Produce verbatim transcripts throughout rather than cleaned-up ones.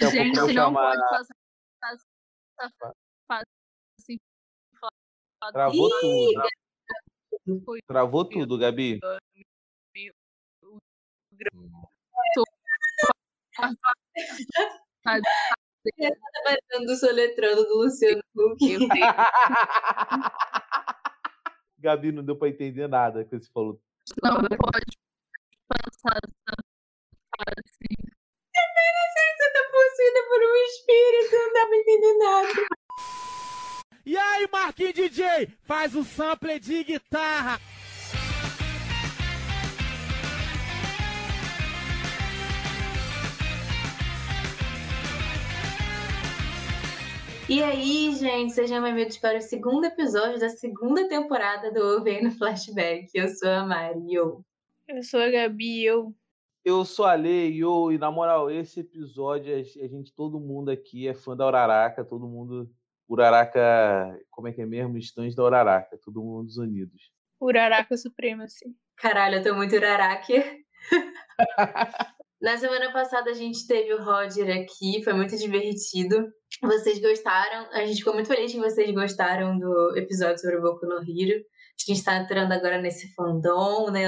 Tempo, gente, não chamar... pode passar essa fase assim. Travou Ih, tudo. Né? Foi... Travou tudo, Gabi. Ela tá parecendo o soletrando do Luciano Huck. Gabi, não deu pra entender nada que você falou. Não, não pode passar essa fase assim. Também não sei se você tá possuída por um espírito, não dá pra entender nada. E aí, Marquinhos D J, faz um sample de guitarra. E aí, gente, sejam bem-vindos para o segundo episódio da segunda temporada do O V N I Flashback. Eu sou a Mari, eu. Eu sou a Gabi, eu. Eu sou a Lei, eu. E na moral, esse episódio, a gente, todo mundo aqui é fã da Uraraka, todo mundo... Uraraka, como é que é mesmo? Estãs da Uraraka, todo mundo dos unidos. Uraraka Suprema, sim. Caralho, eu tô muito Uraraka. Na semana passada a gente teve o Roger aqui, foi muito divertido. Vocês gostaram? A gente ficou muito feliz que vocês gostaram do episódio sobre o Boku no Hero. A gente está entrando agora nesse fandom, né?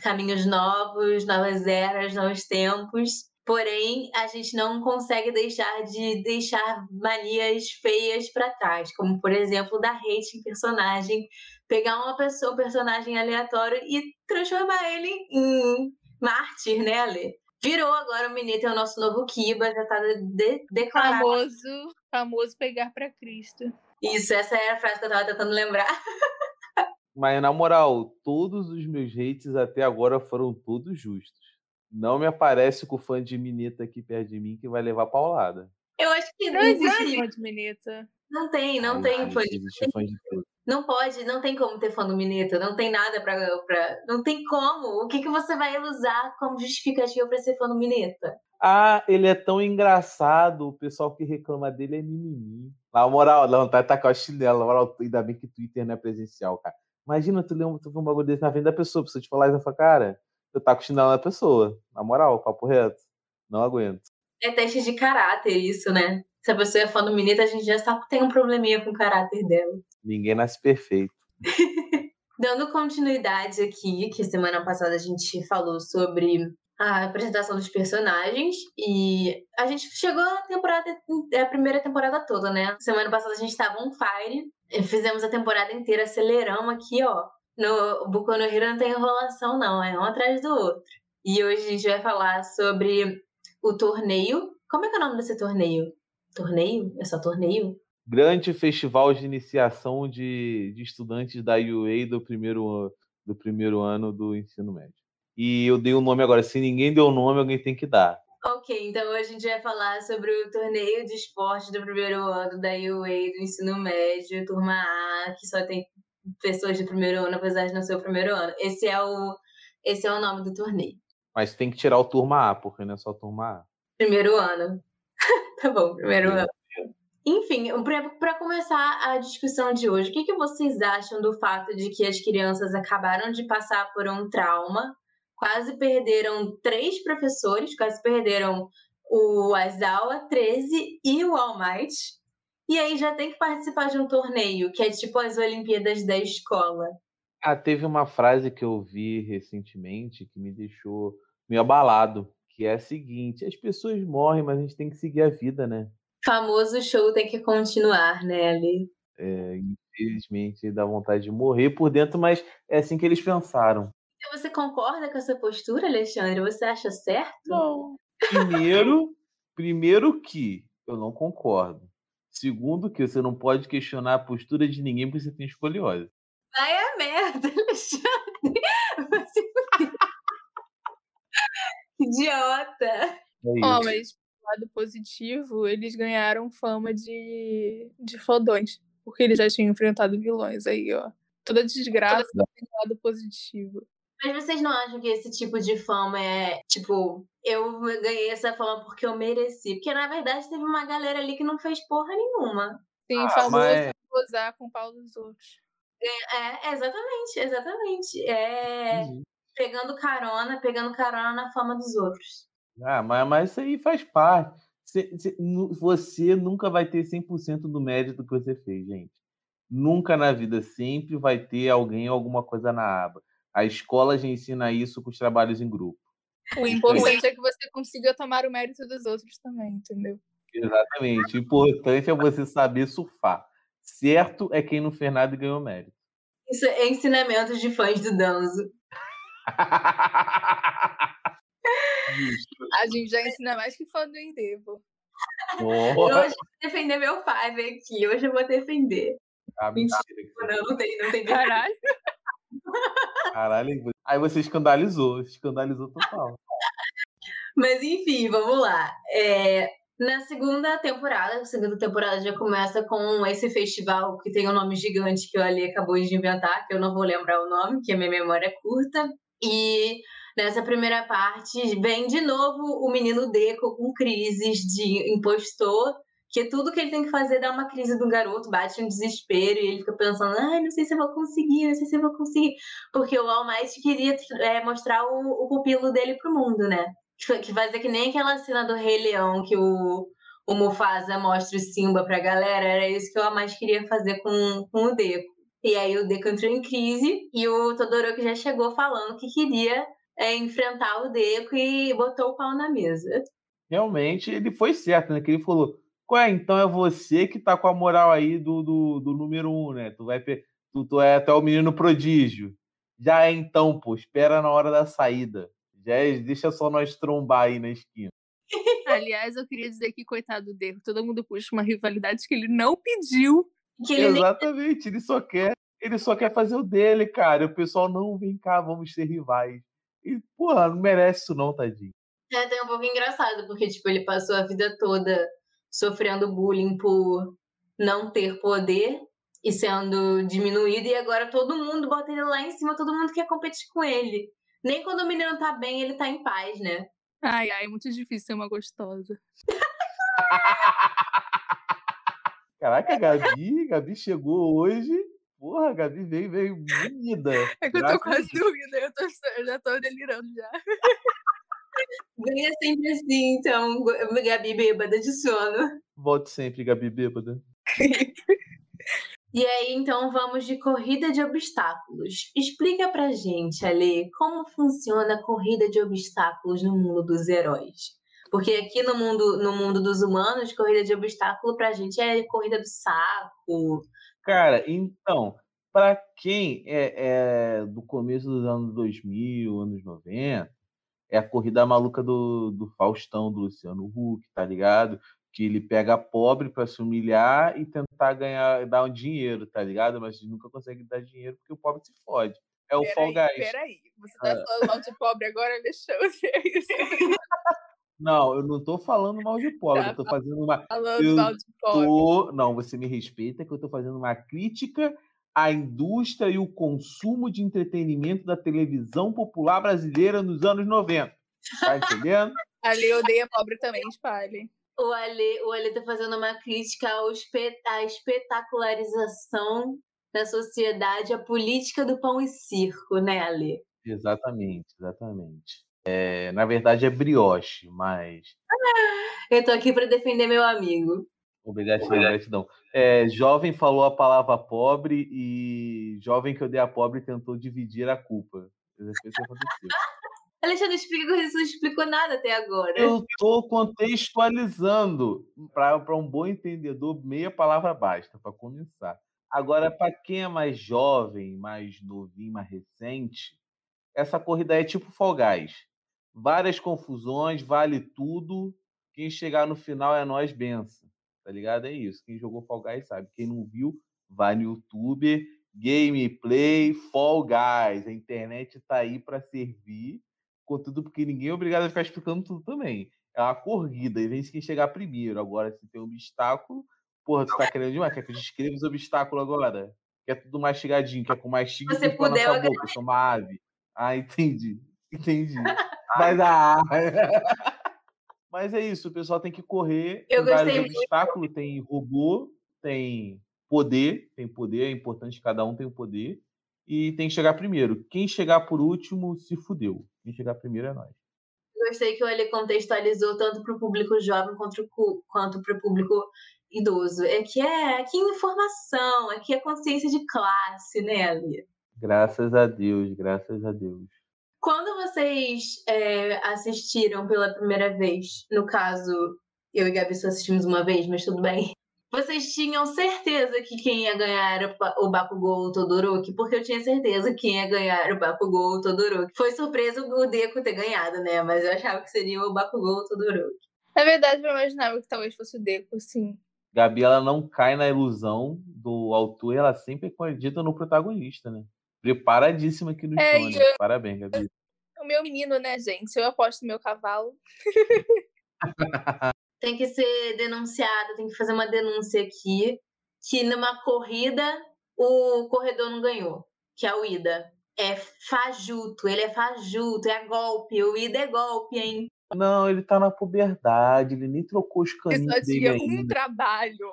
Caminhos novos, novas eras, novos tempos. Porém, a gente não consegue deixar de deixar manias feias para trás, como, por exemplo, dar hate em personagem, pegar uma pessoa, um personagem aleatório e transformar ele em mártir, né, Ale? Virou agora o Mineta, é o nosso novo Kiba, já tá de- declarado. Famoso, famoso pegar pra Cristo. Isso, essa era a frase que eu tava tentando lembrar. Mas, na moral, todos os meus hates até agora foram todos justos. Não me aparece com o fã de Mineta aqui perto de mim que vai levar paulada. Eu acho que não, não existe fã de Mineta. Não tem, não Ai, tem fã de Mineta. Não pode, não tem como ter fã do Mineta, não tem nada pra, pra... Não tem como. O que, que você vai usar como justificativa pra ser fã do Mineta? Ah, ele é tão engraçado, o pessoal que reclama dele é mimimi. Na moral, não, tá tacar o chinelo. Na moral, ainda bem que Twitter não é presencial, cara. Imagina, tu lê um, tu vê um bagulho desse na frente da pessoa, a pessoa te falar isso na sua cara, tu tá com o chinelo na pessoa. Na moral, papo reto. Não aguento. É teste de caráter isso, né? Se a pessoa é fã do Mineta, a gente já sabe que tem um probleminha com o caráter dela. Ninguém nasce perfeito. Dando continuidade aqui, que semana passada a gente falou sobre a apresentação dos personagens e a gente chegou a temporada, a primeira temporada toda, né? Semana passada a gente tava on fire, fizemos a temporada inteira, aceleramos aqui, ó. No Boku no Hero não tem enrolação não, é um atrás do outro. E hoje a gente vai falar sobre o torneio. Como é que é o nome desse torneio? Torneio? É só torneio? Grande festival de iniciação de, de estudantes da U A do primeiro, do primeiro ano do ensino médio. E eu dei o nome agora. Se ninguém deu o nome, alguém tem que dar. Ok, então hoje a gente vai falar sobre o torneio de esporte do primeiro ano da U A do ensino médio, turma A, que só tem pessoas de primeiro ano, apesar de não ser o primeiro ano. Esse é o, esse é o nome do torneio. Mas tem que tirar o turma A, porque não é só turma A. Primeiro ano. Tá bom, primeiro ano. Enfim, para começar a discussão de hoje, o que, que vocês acham do fato de que as crianças acabaram de passar por um trauma, quase perderam três professores, quase perderam o Aizawa, treze e o All Might, e aí já tem que participar de um torneio, que é tipo as Olimpíadas da escola? Ah, teve uma frase que eu vi recentemente que me deixou meio abalado, que é a seguinte: as pessoas morrem, mas a gente tem que seguir a vida, né? Famoso show tem que continuar, né, Ali? É, infelizmente, dá vontade de morrer por dentro, mas é assim que eles pensaram. Então, você concorda com essa postura, Alexandre? Você acha certo? Não. Primeiro, primeiro que eu não concordo. Segundo que você não pode questionar a postura de ninguém porque você tem escoliose. Vai a merda, Alexandre! Você... Idiota! Ó, oh, mas... lado positivo, eles ganharam fama de, de fodões, porque eles já tinham enfrentado vilões aí, ó. Toda desgraça tem lado positivo. Mas vocês não acham que esse tipo de fama é, tipo, eu ganhei essa fama porque eu mereci? Porque, na verdade, teve uma galera ali que não fez porra nenhuma. Tem ah, famoso mas... gozar com o pau dos outros. É, é exatamente, exatamente. É uhum. pegando carona, pegando carona na fama dos outros. Ah, mas, mas isso aí faz parte. Você nunca vai ter cem por cento do mérito que você fez, gente. Nunca na vida, sempre vai ter alguém alguma coisa na aba. A escola já ensina isso com os trabalhos em grupo. O importante é que você consiga tomar o mérito dos outros também, entendeu? Exatamente. O importante é você saber surfar. Certo é quem não fez nada e ganhou mérito. Isso é ensinamento de fãs do Danzo. A gente já ensina mais que fã do Endeavor. Oh. Hoje eu vou defender meu pai aqui. Hoje eu vou defender. Ah, mentira. mentira. Não, não tem, não tem. Caralho. Caralho. Aí você escandalizou. Escandalizou total. Mas enfim, vamos lá. É, na segunda temporada, a segunda temporada já começa com esse festival que tem um nome gigante que o Ali acabou de inventar, que eu não vou lembrar o nome, porque a minha memória é curta. E nessa primeira parte vem de novo o menino Deku com crises de impostor, que tudo que ele tem que fazer dá uma crise do garoto, bate um desespero e ele fica pensando, ai, ah, não sei se eu vou conseguir, não sei se eu vou conseguir, porque o All Might queria é, mostrar o, o pupilo dele pro mundo, né? Que, que fazer que nem aquela cena do Rei Leão que o, o Mufasa mostra o Simba pra galera, era isso que o All Might queria fazer com, com o Deku. E aí o Deku entrou em crise e o Todoroki já chegou falando que queria é, enfrentar o Deku e botou o pau na mesa. Realmente, ele foi certo, né? Que ele falou, ué, então é você que tá com a moral aí do, do, do número um, né? Tu, vai, tu, tu, é, tu é o menino prodígio. Já é então, pô, espera na hora da saída. Já é, deixa só nós trombar aí na esquina. Aliás, eu queria dizer que, coitado dele, todo mundo puxa uma rivalidade que ele não pediu. Que ele Exatamente, nem... ele, só quer, ele só quer fazer o dele, cara. O pessoal, não, vem cá, vamos ser rivais. E, porra, não merece isso não, tadinho. É até um pouco engraçado, porque, tipo, ele passou a vida toda sofrendo bullying por não ter poder e sendo diminuído, e agora todo mundo bota ele lá em cima, todo mundo quer competir com ele. Nem quando o menino tá bem, ele tá em paz, né? Ai, ai, é muito difícil ser uma gostosa. Caraca, a Gabi, Gabi chegou hoje. Porra, a Gabi veio, veio bonita. É que eu tô quase dormindo, eu, tô, eu já tô delirando já. Venha sempre assim, então, Gabi bêbada de sono. Volte sempre, Gabi bêbada. E aí, então, vamos de corrida de obstáculos. Explica pra gente, Ale, como funciona a corrida de obstáculos no mundo dos heróis. Porque aqui no mundo, no mundo dos humanos, corrida de obstáculo pra gente é corrida do saco. Cara, então, pra quem é, é do começo dos anos dois mil, anos noventa, é a corrida maluca do, do Faustão, do Luciano Huck, tá ligado? Que ele pega pobre pra se humilhar e tentar ganhar, dar um dinheiro, tá ligado? Mas nunca consegue dar dinheiro porque o pobre se fode. É o Fall Guys. Peraí, você tá ah. falando mal de pobre agora? Deixa eu ver isso. Não, eu não tô falando mal de pobre, tá, eu tô fazendo uma... Falando eu mal de pobre. Tô... Não, você me respeita que eu tô fazendo uma crítica a indústria e o consumo de entretenimento da televisão popular brasileira nos anos noventa. Tá entendendo? Ale odeia pobre também, espalhe. O Ale, o Ale tá fazendo uma crítica ao espet- à espetacularização da sociedade, à política do pão e circo, né, Ale? Exatamente, exatamente. É, na verdade é brioche, mas... Ah, eu tô aqui para defender meu amigo. Obrigado, gratidão. É, jovem falou a palavra pobre e jovem que odeia a pobre tentou dividir a culpa. Alexandre, explica que você não explicou nada até agora. Eu estou contextualizando. Para um bom entendedor, meia palavra basta para começar. Agora, para quem é mais jovem, mais novinho, mais recente, essa corrida é tipo Fall Guys. Várias confusões, vale tudo. Quem chegar no final é nós, benção. Tá ligado? É isso. Quem jogou Fall Guys sabe. Quem não viu, vai no YouTube. Gameplay, Fall Guys. A internet tá aí pra servir. Contudo, porque ninguém é obrigado a ficar explicando tudo também. É uma corrida. E vence quem chegar primeiro. Agora, se tem um obstáculo... Porra, tu tá querendo demais. Quer que eu descreva os obstáculos agora? Quer tudo mastigadinho. Quer com mastiga e com a nossa boca. Eu sou uma ave. Ah, entendi. Entendi. Mas a... Mas é isso, o pessoal tem que correr. Eu tem vários obstáculos, tem robô, tem poder, tem poder, é importante que cada um tenha o poder, e tem que chegar primeiro. Quem chegar por último se fudeu. Quem chegar primeiro é nós. Eu gostei que ele contextualizou tanto para o público jovem quanto para o público idoso. É que é, é que informação, é que é consciência de classe, né, Ali? Graças a Deus, graças a Deus. Quando vocês é, assistiram pela primeira vez, no caso, eu e Gabi só assistimos uma vez, mas tudo bem, vocês tinham certeza que quem ia ganhar era o Bakugou ou o Todoroki? Porque eu tinha certeza que quem ia ganhar era o Bakugou ou o Todoroki. Foi surpresa o Deku ter ganhado, né? Mas eu achava que seria o Bakugou ou o Todoroki. Na verdade, eu imaginava que talvez fosse o Deku, sim. Gabi, ela não cai na ilusão do autor, ela sempre acredita no protagonista, né? Preparadíssima aqui no é, Tony. Eu... Parabéns, Gabi. O meu menino, né, gente? Eu aposto no meu cavalo. Tem que ser denunciado, tem que fazer uma denúncia aqui, que numa corrida o corredor não ganhou, que é o Ida. É fajuto, ele é fajuto, é golpe, o Ida é golpe, hein? Não, ele tá na puberdade, ele nem trocou os caninhos. Ele só tinha dele um ainda. Trabalho.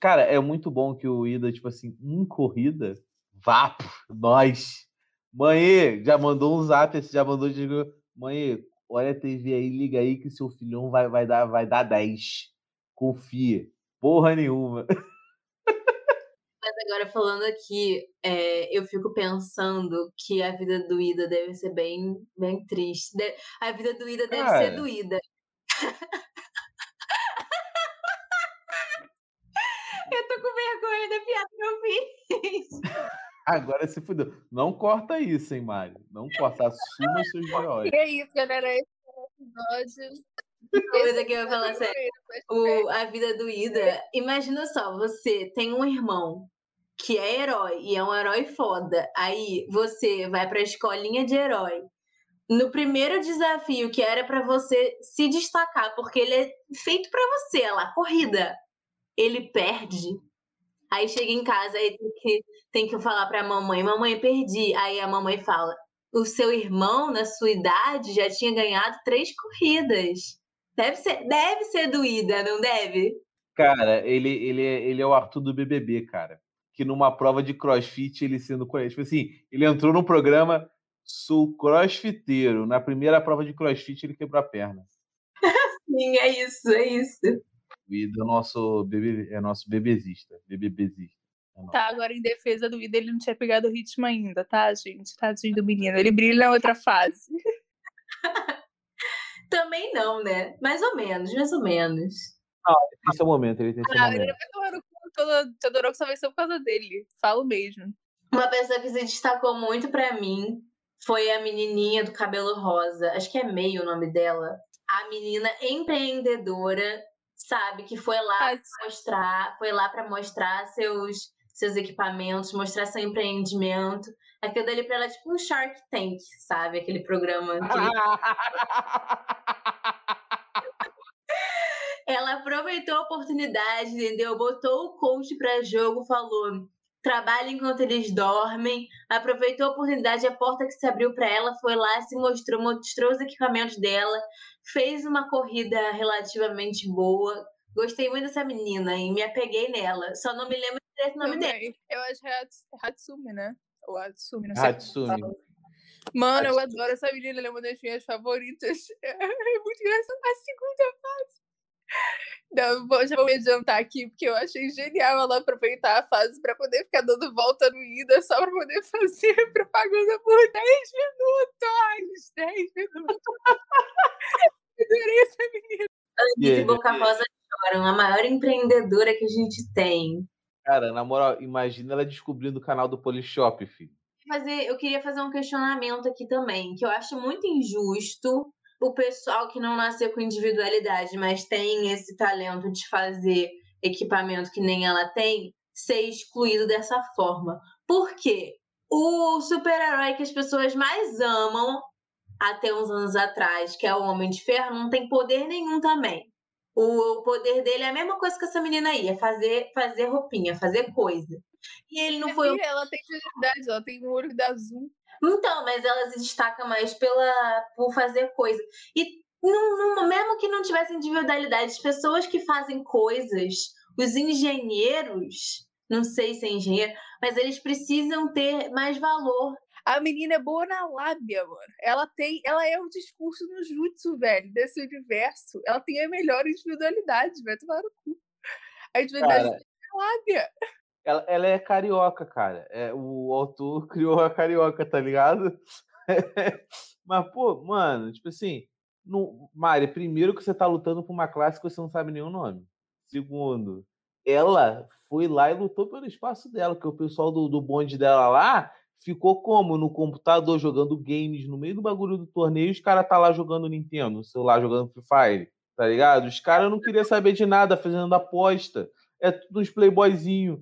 Cara, é muito bom que o Ida, tipo assim, em corrida, vapo, nós. Mãe, já mandou um zap, já mandou, digo, mãe, olha a T V aí, liga aí que seu filhão vai, vai, dar, vai dar dez. Confia. Porra nenhuma. Mas agora falando aqui, é, eu fico pensando que a vida do Ida deve ser bem, bem triste. De... A vida do Ida deve Cara. ser doída. Eu tô com vergonha da piada que eu fiz. Agora se fudeu. Não corta isso, hein, Mari? Não corta. Assuma seus maiores. E é isso, galera. Esse episódio... Coisa que eu vou falar sério. O, a vida do Ida. Imagina só, você tem um irmão que é herói e é um herói foda. Aí você vai pra escolinha de herói. No primeiro desafio que era pra você se destacar, porque ele é feito pra você, olha lá, corrida. Ele perde. Aí chega em casa e tem que, tem que falar pra mamãe, mamãe, perdi. Aí a mamãe fala, o seu irmão, na sua idade, já tinha ganhado três corridas. Deve ser, deve ser doída, não deve? Cara, ele, ele, ele é o Arthur do B B B, cara. Que numa prova de crossfit, ele sendo... Tipo assim, ele entrou no programa, sou crossfiteiro. Na primeira prova de crossfit, ele quebrou a perna. Sim, é isso, é isso. O Ida é nosso bebê, é nosso bebezista, bebezista. É tá, agora em defesa do Ida, ele não tinha pegado o ritmo ainda, tá, gente? Tadinho do menino, ele brilha na outra fase. Também não, né? Mais ou menos, mais ou menos. Ah, ele tem seu momento, ele tem seu ah, momento. Ele vai tomar no cu, o Todoroki só vai ser por causa dele, falo mesmo. Uma pessoa que se destacou muito pra mim foi a menininha do cabelo rosa, acho que é meio o nome dela. A menina empreendedora, sabe, que foi lá ah, mostrar, foi lá para mostrar seus, seus equipamentos, mostrar seu empreendimento. Aquilo dali para ela é tipo um Shark Tank, sabe? Aquele programa. Aquele... Ela aproveitou a oportunidade, entendeu? Botou o coach para jogo, falou: trabalha enquanto eles dormem. Aproveitou a oportunidade, a porta que se abriu para ela, foi lá, se mostrou, mostrou os equipamentos dela, fez uma corrida relativamente boa. Gostei muito dessa menina e me apeguei nela. Só não me lembro direito o nome dela. Eu acho que é Hatsumi, né? Ou Hatsumi, não sei. Hatsumi. Mano, Hatsumi. Eu adoro essa menina, ela é uma das minhas favoritas. É muito engraçado. A segunda fase. Não, já vou me adiantar aqui, porque eu achei genial ela aproveitar a fase pra poder ficar dando volta no Ida só pra poder fazer propaganda por dez minutos! dez minutos! Eu adorei essa menina! Yeah, de Boca Rosa choram, a maior empreendedora que a gente tem. Cara, na moral, imagina ela descobrindo o canal do Polishop, filho. Fazer, eu queria fazer um questionamento aqui também, que eu acho muito injusto o pessoal que não nasceu com individualidade, mas tem esse talento de fazer equipamento que nem ela tem, ser excluído dessa forma. Por quê? O super-herói que as pessoas mais amam até uns anos atrás, que é o Homem de Ferro, não tem poder nenhum também. O poder dele é a mesma coisa que essa menina aí, é fazer, fazer roupinha, fazer coisa. E ele não foi... Ela tem individualidade, ela tem um olho azul. Então, mas ela se destaca mais pela, por fazer coisa. E no, no, mesmo que não tivesse individualidade, as pessoas que fazem coisas, os engenheiros, não sei se é engenheiro, mas eles precisam ter mais valor. A menina é boa na lábia, mano. Ela tem, ela é o discurso no jutsu, velho, desse universo. Ela tem a melhor individualidade, vai tomar no cu. A individualidade cara, é na lábia. Ela, ela é carioca, cara. É, o autor criou a carioca, tá ligado? Mas, pô, mano, tipo assim... No, Mari, primeiro que você tá lutando por uma classe que você não sabe nenhum nome. Segundo, ela foi lá e lutou pelo espaço dela, que o pessoal do, do bonde dela lá ficou como? No computador, jogando games no meio do bagulho do torneio, os caras tá lá jogando Nintendo, o celular jogando Free Fire, tá ligado? Os caras não queriam saber de nada, fazendo aposta. É tudo uns playboyzinhos.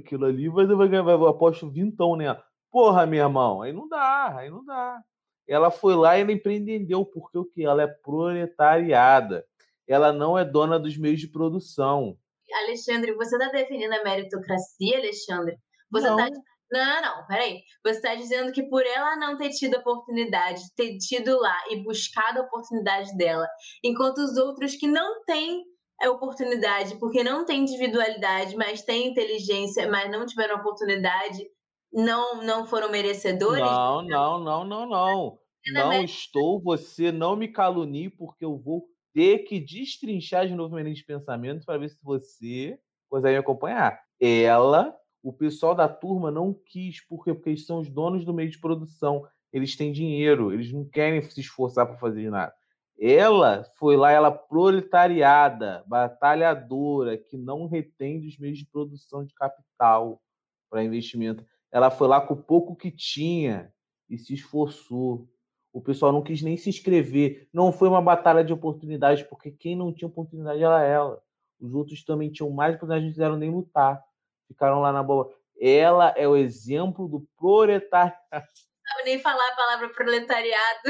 Aquilo ali, vai ganhar, vai, vai, aposto vintão, né? Porra, meu irmão, aí não dá, aí não dá. Ela foi lá e ela empreendeu, porque o que? Ela é proletariada. Ela não é dona dos meios de produção. Alexandre, você está defendendo a meritocracia, Alexandre? Você não. Tá... não, não, peraí. Você está dizendo que por ela não ter tido a oportunidade, ter tido lá e buscado a oportunidade dela, enquanto os outros que não têm a oportunidade, porque não têm individualidade, mas têm inteligência, mas não tiveram oportunidade... Não, não foram merecedores? Não, não, não, não, não. Não estou, você não me calunie, porque eu vou ter que destrinchar de novo minha linha de pensamento para ver se você consegue me acompanhar. Ela, o pessoal da turma não quis, porque, porque eles são os donos do meio de produção, eles têm dinheiro, eles não querem se esforçar para fazer nada. Ela foi lá, ela proletariada, batalhadora, que não retém dos meios de produção de capital para investimento. Ela foi lá com o pouco que tinha e se esforçou. O pessoal não quis nem se inscrever. Não foi uma batalha de oportunidades, porque quem não tinha oportunidade era ela. Os outros também tinham mais oportunidade, não quiseram nem lutar. Ficaram lá na boa. Ela é o exemplo do proletariado. Não sabe nem falar a palavra proletariado.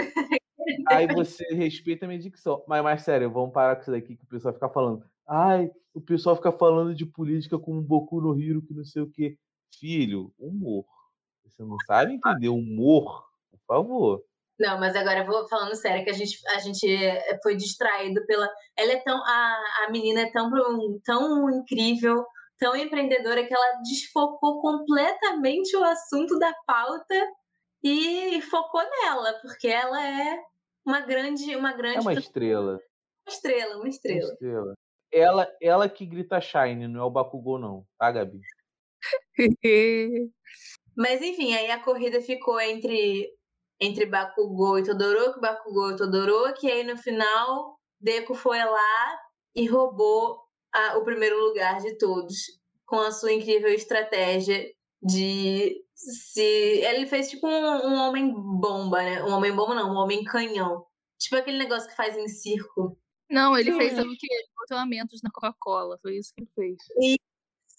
Aí você respeita a minha dicção. Mas, mas sério, vamos parar com isso daqui que o pessoal fica falando. Ai, o pessoal fica falando de política como um Boku no Hero, que não sei o quê. Filho, humor. Você não sabe entender humor? Por favor. Não, mas agora eu vou falando sério, que a gente, a gente foi distraído pela... Ela é tão... A, a menina é tão, tão incrível, tão empreendedora, que ela desfocou completamente o assunto da pauta e focou nela, porque ela é uma grande... Uma grande é uma estrela. Uma estrela, uma estrela. Uma estrela. Ela, ela que grita shine, não é o Bakugou, não. Tá, Gabi? Mas enfim, aí a corrida ficou entre, entre Bakugou e Todoroki, Bakugou e Todoroki, e aí no final Deku foi lá e roubou a, o primeiro lugar de todos com a sua incrível estratégia de se... Ele fez tipo um, um homem-bomba, né? Um homem-bomba não, um homem-canhão. Tipo aquele negócio que faz em circo. Não, ele Sim. fez o quê? Botou amentos na Coca-Cola, foi isso que ele fez. E...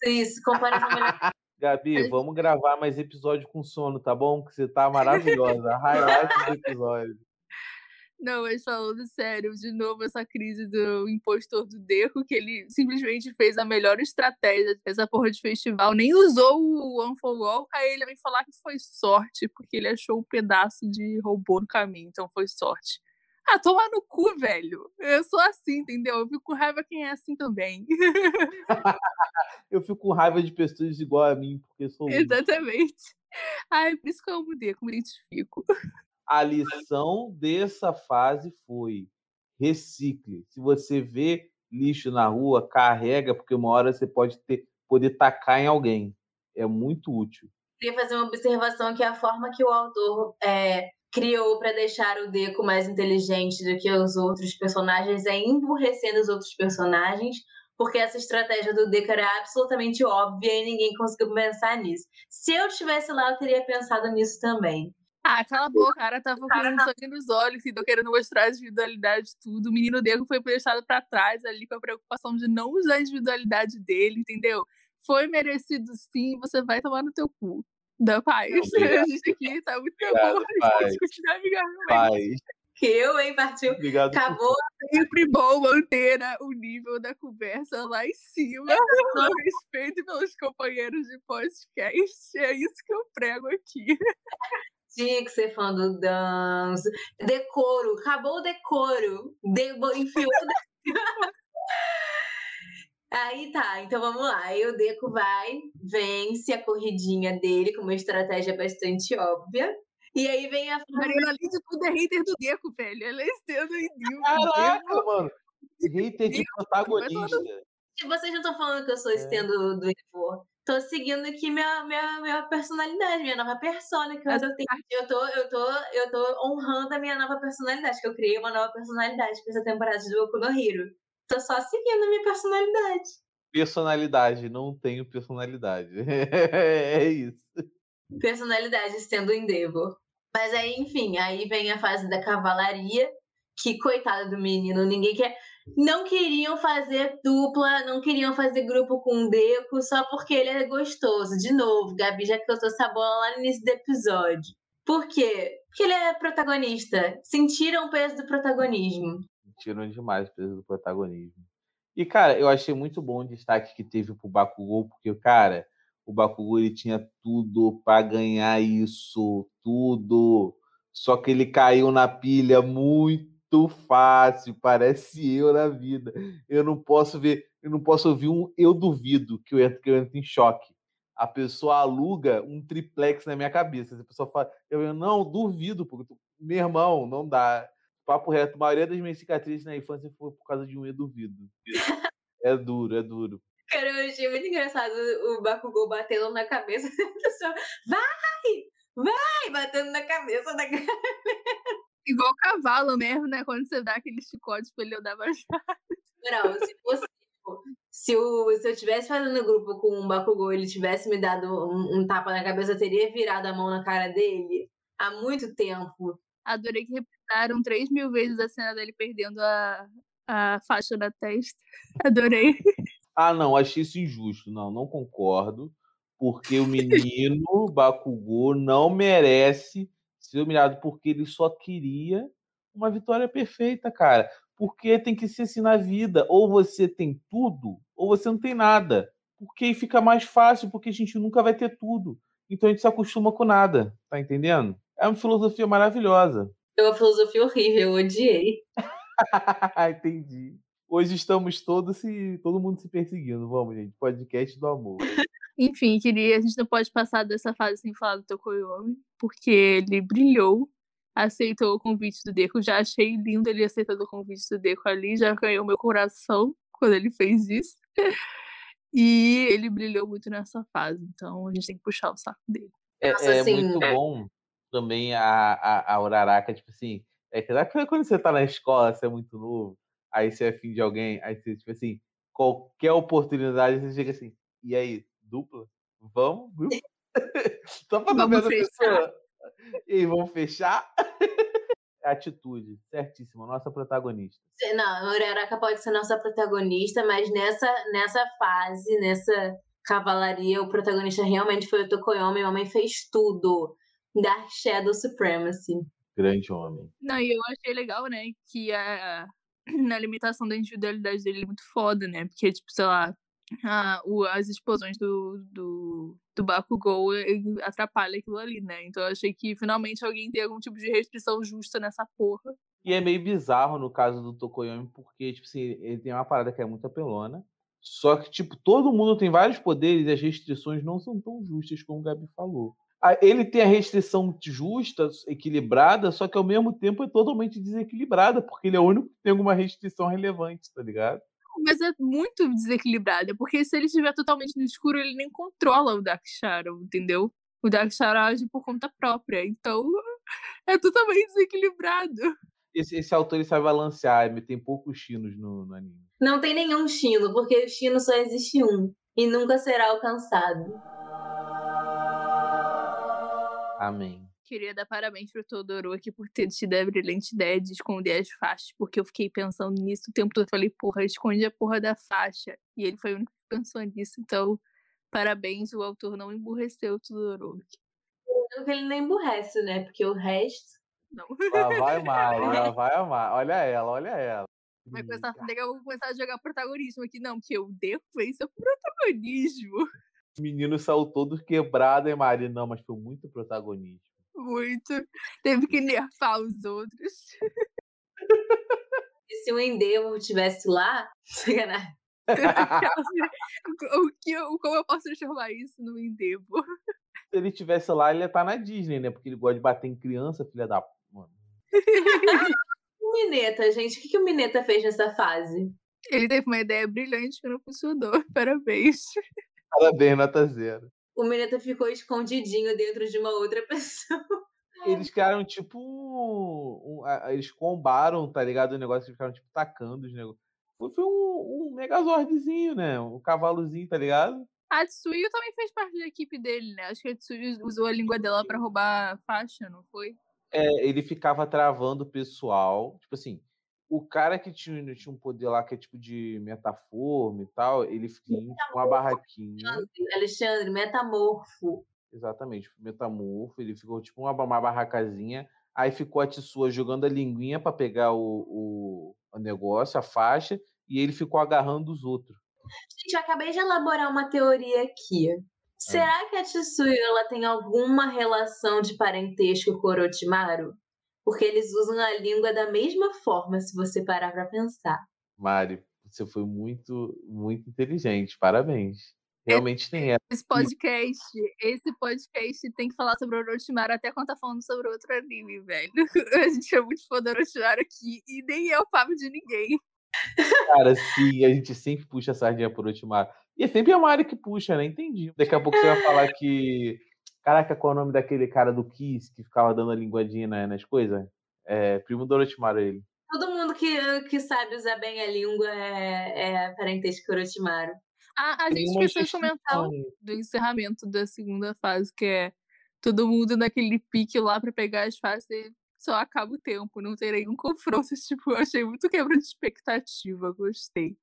Isso, comparação melhor. Gabi, vamos gravar mais episódio com sono, tá bom? Que você tá maravilhosa. Highlight do episódio. Não, mas falando sério, de novo essa crise do impostor do Deco, que ele simplesmente fez a melhor estratégia dessa porra de festival, nem usou o One for All, aí ele vem falar que foi sorte, porque ele achou um pedaço de robô no caminho, então foi sorte. Ah, toma no cu, velho. Eu sou assim, entendeu? Eu fico com raiva quem é assim também. Eu fico com raiva de pessoas igual a mim, porque eu sou... Exatamente. Ai, por isso que eu mudei, como eu me identifico. A lição dessa fase foi recicle. Se você vê lixo na rua, carrega, porque uma hora você pode ter, poder tacar em alguém. É muito útil. Queria fazer uma observação que é a forma que o autor... É... criou para deixar o Deku mais inteligente do que os outros personagens, é emburrecendo os outros personagens, porque essa estratégia do Deku era absolutamente óbvia e ninguém conseguiu pensar nisso. Se eu estivesse lá, eu teria pensado nisso também. Ah, cala a boca, cara, tava cara, com tá... um sangue nos olhos, tô querendo mostrar a individualidade de tudo. O menino Deku foi deixado para trás ali com a preocupação de não usar a individualidade dele, entendeu? Foi merecido sim, você vai tomar no teu cu. Da paz. Obrigado. A gente aqui tá muito bom. A gente continua amigável. Que eu, hein, partiu. Obrigado. Acabou. Sempre bom manter o nível da conversa lá em cima. Com respeito pelos companheiros de podcast. É isso que eu prego aqui. Tinha que ser fã do danço. Decoro. Acabou o decoro. De... Enfiou o decoro. Aí tá, então vamos lá. Aí o Deku vai, vence a corridinha dele com uma estratégia bastante óbvia. E aí vem a Marina, além de tudo, é hater do Deku, velho. Ela é estendo em Deus. Caraca, mano. Hater de protagonista. Vocês não estão falando que eu sou estendo é. do Deku. Tô seguindo aqui minha, minha, minha personalidade, minha nova persona que eu adotei. Eu tô, eu, tô, eu tô honrando a minha nova personalidade, que eu criei uma nova personalidade pra essa temporada de Boku no Hero. Tô só seguindo a minha personalidade. Personalidade, não tenho personalidade. É isso. Personalidade sendo Endeavor. Mas aí, enfim, aí vem a fase da cavalaria, que coitado do menino, ninguém quer... Não queriam fazer dupla, não queriam fazer grupo com o Deku só porque ele é gostoso. De novo, Gabi já cantou essa bola lá no início do episódio. Por quê? Porque ele é protagonista. Sentiram o peso do protagonismo. Sentiram demais o peso do protagonismo. E, cara, eu achei muito bom o destaque que teve pro Bakugou, porque, cara, o Bakugou, ele tinha tudo pra ganhar isso. Tudo. Só que ele caiu na pilha muito... Muito fácil, parece eu na vida. Eu não posso ver, eu não posso ouvir um eu duvido que eu entro, que eu entro em choque. A pessoa aluga um triplex na minha cabeça. A pessoa fala, eu não duvido, porque meu irmão, não dá. Papo reto, a maioria das minhas cicatrizes na infância foi por causa de um eu duvido. É duro, é duro. Cara, eu achei muito engraçado o Bakugou batendo na cabeça da pessoa. Vai! Vai! Batendo na cabeça da galera. Igual cavalo mesmo, né? Quando você dá aquele chicote pra ele, eu dava chave. Não, se fosse... Se eu, se eu tivesse fazendo grupo com o Bakugou, ele tivesse me dado um, um tapa na cabeça, eu teria virado a mão na cara dele há muito tempo. Adorei que repetiram três mil vezes a cena dele perdendo a, a faixa da testa. Adorei. Ah, não, achei isso injusto. Não, não concordo. Porque o menino Bakugou não merece... ser humilhado, porque ele só queria uma vitória perfeita, cara. Porque tem que ser assim na vida. Ou você tem tudo, ou você não tem nada. Porque fica mais fácil, porque a gente nunca vai ter tudo. Então a gente se acostuma com nada, tá entendendo? É uma filosofia maravilhosa. É uma filosofia horrível, eu odiei. Entendi. Hoje estamos todos se, todo mundo se perseguindo. Vamos, gente. Podcast do amor. Enfim, queria, a gente não pode passar dessa fase sem falar do Tokoyami, porque ele brilhou, aceitou o convite do Deku, já achei lindo ele aceitando o convite do Deku ali, já ganhou meu coração quando ele fez isso. E ele brilhou muito nessa fase, então a gente tem que puxar o saco dele. É, Nossa, é assim, muito é... bom também a, a, a Uraraka, tipo assim, é que quando você tá na escola, você é muito novo, aí você é afim de alguém, aí você, tipo assim, qualquer oportunidade, você chega assim, e aí? Dupla? Vamos? Só pra dar medo da pessoa. E aí, vamos fechar? Atitude, certíssima. Nossa protagonista. Não, a Uraraka pode ser nossa protagonista, mas nessa, nessa fase, nessa cavalaria, o protagonista realmente foi o Tokoyami. O homem fez tudo. Dark Shadow Supremacy. Grande homem. Não, e eu achei legal, né, que a, na limitação da individualidade dele é muito foda, né? Porque, tipo, sei lá, Ah, o, as explosões do, do, do Bakugou atrapalham aquilo ali, né? Então eu achei que finalmente alguém tem algum tipo de restrição justa nessa porra. E é meio bizarro no caso do Tokoyami, porque tipo assim, ele tem uma parada que é muito apelona, só que tipo, todo mundo tem vários poderes e as restrições não são tão justas como o Gabi falou. Ele tem a restrição justa, equilibrada, só que ao mesmo tempo é totalmente desequilibrada, porque ele é o único que tem alguma restrição relevante, tá ligado? Mas é muito desequilibrada, porque se ele estiver totalmente no escuro, ele nem controla o Dark Shadow, entendeu? O Dark Shadow age por conta própria, então é totalmente desequilibrado. Esse, esse autor ele sabe balancear, tem poucos chinos no, no anime. Não tem nenhum chino, porque o chino só existe um, e nunca será alcançado. Amém. Queria dar parabéns pro Todoroki por ter tido a brilhante ideia de esconder as faixas, porque eu fiquei pensando nisso o tempo todo. Eu falei, porra, esconde a porra da faixa. E ele foi o único que pensou nisso, então parabéns, o autor não emburreceu o Todoroki. Ele não emburrece, né? Porque o resto... Não. Ela vai amar, ela vai amar. Olha ela, olha ela. Vai começar, daqui a pouco eu vou começar a jogar protagonismo aqui. Não, porque o Deco fez seu protagonismo. O menino saiu todo quebrado, hein, Mari? Não, mas foi muito protagonista. Muito. Teve que nerfar os outros. E se o Endeavor estivesse lá, o que eu, como eu posso transformar isso no Endeavor? se ele estivesse lá, ele ia estar na Disney, né? Porque ele gosta de bater em criança, filha da... Mano. Mineta, gente. O que, que o Mineta fez nessa fase? Ele teve uma ideia brilhante que não funcionou. Parabéns. Parabéns, nota zero. O Mineta ficou escondidinho dentro de uma outra pessoa. Eles ficaram, tipo... Um, um, eles combaram, tá ligado? O negócio que ficaram, tipo, tacando os negócios. Foi um, um megazordzinho, né? Um cavalozinho, tá ligado? A Tsuyu também fez parte da equipe dele, né? Acho que a Tsuyu usou a língua dela pra roubar a faixa, não foi? É, ele ficava travando o pessoal. Tipo assim, o cara que tinha, tinha um poder lá que é tipo de metaforma e tal, ele tinha metamorfo, uma barraquinha. Alexandre, metamorfo. Exatamente, metamorfo. Ele ficou tipo uma, uma barracazinha. Aí ficou a Tsuyu jogando a linguinha pra pegar o, o, o negócio, a faixa, e ele ficou agarrando os outros. Gente, eu acabei de elaborar uma teoria aqui. Será é. que a Tsuyu ela tem alguma relação de parentesco com o Orochimaru? Porque eles usam a língua da mesma forma, se você parar pra pensar. Mari, você foi muito, muito inteligente. Parabéns. Realmente esse, tem essa. Esse podcast, esse podcast tem que falar sobre o Orochimaru até quando tá falando sobre outro anime, velho. A gente é muito fã do Orochimaru aqui e nem é o papo de ninguém. Cara, sim, a gente sempre puxa a sardinha por Orochimaru. E é sempre a Mari que puxa, né? Entendi. Daqui a pouco você vai falar que... Caraca, qual é o nome daquele cara do Kiss que ficava dando a linguadinha nas coisas? É, primo do Orochimaru, ele. Todo mundo que, que sabe usar bem a língua é, é parentesco com Orochimaru. Ah, a gente esqueceu de comentar do encerramento da segunda fase, que é todo mundo naquele pique lá pra pegar as fases e... Só acaba o tempo, não terei um confronto. Tipo, eu achei muito quebra de expectativa, gostei.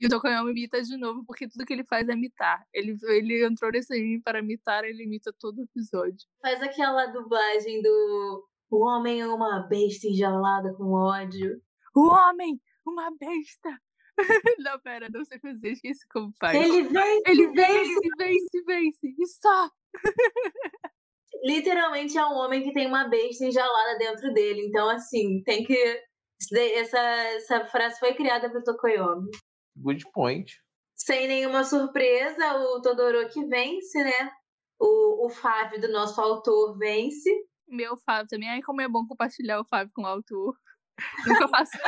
E o Tokoyami imita de novo, porque tudo que ele faz é imitar. Ele, ele entrou nesse anime para imitar, ele imita todo episódio. Faz aquela dublagem do... O homem é uma besta enjaulada com ódio. O homem, uma besta. Não, pera, não sei fazer, esqueci como faz. Ele vence, ele vence, vence, vence, e só... Literalmente é um homem que tem uma besta enjaulada dentro dele. Então, assim, tem que... Essa, essa frase foi criada pro Tokoyami. Good point. Sem nenhuma surpresa, o Todoroki vence, né? O, o Fábio do nosso autor vence. Meu Fábio também. Ai, como é bom compartilhar o Fábio com o autor. Nunca passou.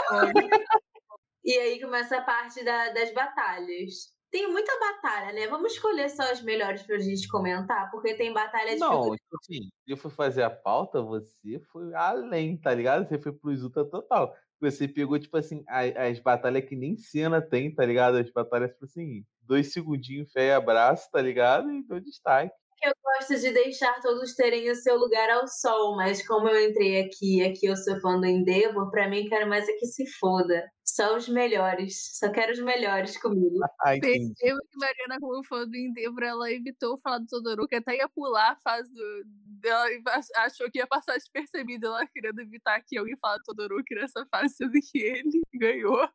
E aí começa a parte da, das batalhas. Tem muita batalha, né? Vamos escolher só as melhores pra gente comentar, porque tem batalha de Não, figuras... assim, eu fui fazer a pauta, você foi além, tá ligado? Você foi pro Isuta total. Você pegou, tipo assim, as, as batalhas que nem cena tem, tá ligado? As batalhas, tipo assim, dois segundinhos, fé e abraço, tá ligado? E dou destaque. Eu gosto de deixar todos terem o seu lugar ao sol, mas como eu entrei aqui, aqui eu sou fã do Endeavor, pra mim quero mais é que se foda. Só os melhores. Só quero os melhores comigo. Ai, eu e Mariana, como fã do Endeavor, ela evitou falar do Todoroki, até ia pular a fase do... Ela achou que ia passar despercebida, ela querendo evitar que alguém fale do Todoroki nessa fase, sendo que ele ganhou.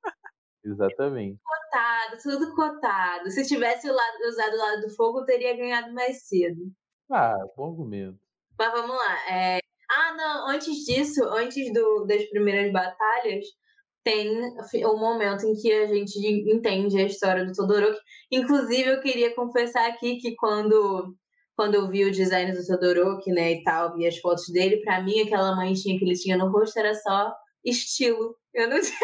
Exatamente. Cotado, tudo cotado. Se tivesse usado o lado do fogo, eu teria ganhado mais cedo. Ah, bom argumento. Mas vamos lá. É... Ah, não, antes disso, antes do, das primeiras batalhas, tem o momento em que a gente entende a história do Todoroki. Inclusive, eu queria confessar aqui que quando, quando eu vi o design do Todoroki, né, e tal, vi as fotos dele, pra mim, aquela manchinha que ele tinha no rosto era só estilo. Eu não tinha...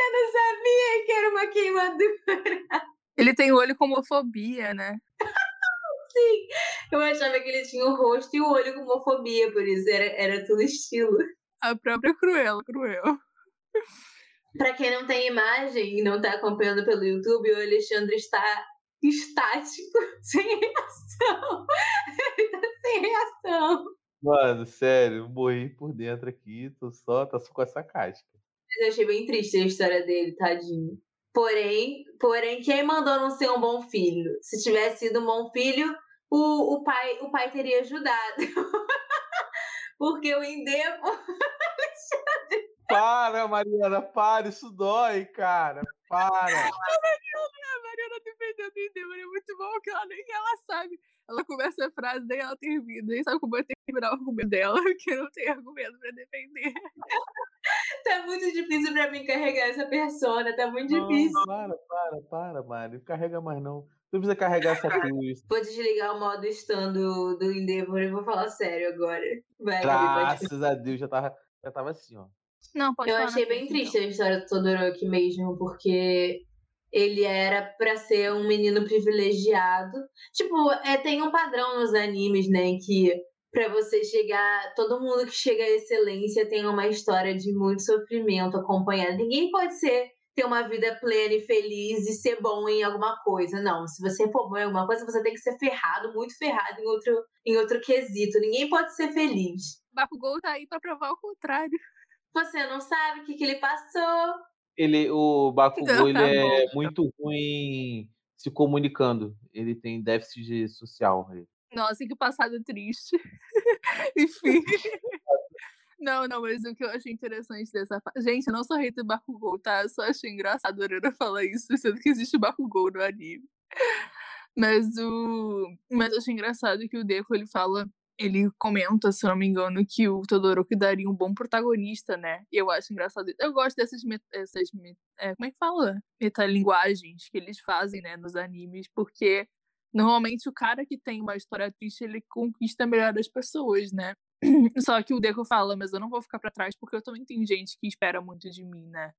Eu não sabia que era uma queimadura. Ele tem o olho com homofobia, né? Sim. Eu achava que ele tinha o rosto e o olho com homofobia, por isso era, era tudo estilo. A própria Cruella, Cruel. Pra quem não tem imagem e não tá acompanhando pelo YouTube, o Alexandre está estático, sem reação. Ele tá sem reação. Mano, sério, morri por dentro aqui, tô só, tá só com essa casca. Eu achei bem triste a história dele, tadinho. Porém, porém, quem mandou não ser um bom filho? Se tivesse sido um bom filho, o, o, pai, o pai teria ajudado. Porque o Endeavor... Para, Mariana, para, isso dói, cara, para. A Mariana defendendo o Endeavor é muito bom, que ela nem ela sabe. Ela começa a frase, daí ela termina, nem sabe como vai terminar o argumento dela, porque não tem argumento pra defender. Tá tá muito difícil pra mim carregar essa persona, tá muito não, difícil. Para, para, para, Mari. Carrega mais não. Tu precisa carregar essa cruz. Vou desligar o modo stand do, do Endeavor e vou falar sério agora. Vai, graças pode... a Deus, já tava, já tava assim, ó. Não, pode Eu falar achei bem triste não. a história do Todoroki mesmo, porque ele era pra ser um menino privilegiado. Tipo, é, tem um padrão nos animes, né, que... Pra você chegar... Todo mundo que chega à excelência tem uma história de muito sofrimento acompanhada. Ninguém pode ser, ter uma vida plena e feliz e ser bom em alguma coisa. Não, se você for bom em alguma coisa, você tem que ser ferrado, muito ferrado em outro, em outro quesito. Ninguém pode ser feliz. Bakugou tá aí pra provar o contrário. Você não sabe o que, que ele passou. Ele, o Bakugou então, tá ele bom. é muito ruim se comunicando. Ele tem déficit de social, né? Nossa, que passado triste. Enfim. Não, não, mas o que eu achei interessante dessa... Gente, eu não sou hater do Bakugou, tá? Eu só achei engraçado a Uraraka falar isso, sendo que existe Bakugou no anime. Mas o... Mas eu achei engraçado que o Deku, ele fala... Ele comenta, se não me engano, que o Todoroki daria um bom protagonista, né? Eu acho engraçado. Eu gosto dessas... Met... Essas met... É, como é que fala? Metalinguagens que eles fazem, né? Nos animes, porque... Normalmente o cara que tem uma história triste, ele conquista melhor as pessoas, né? Só que o Deku fala, mas eu não vou ficar pra trás, porque eu também tenho gente que espera muito de mim, né?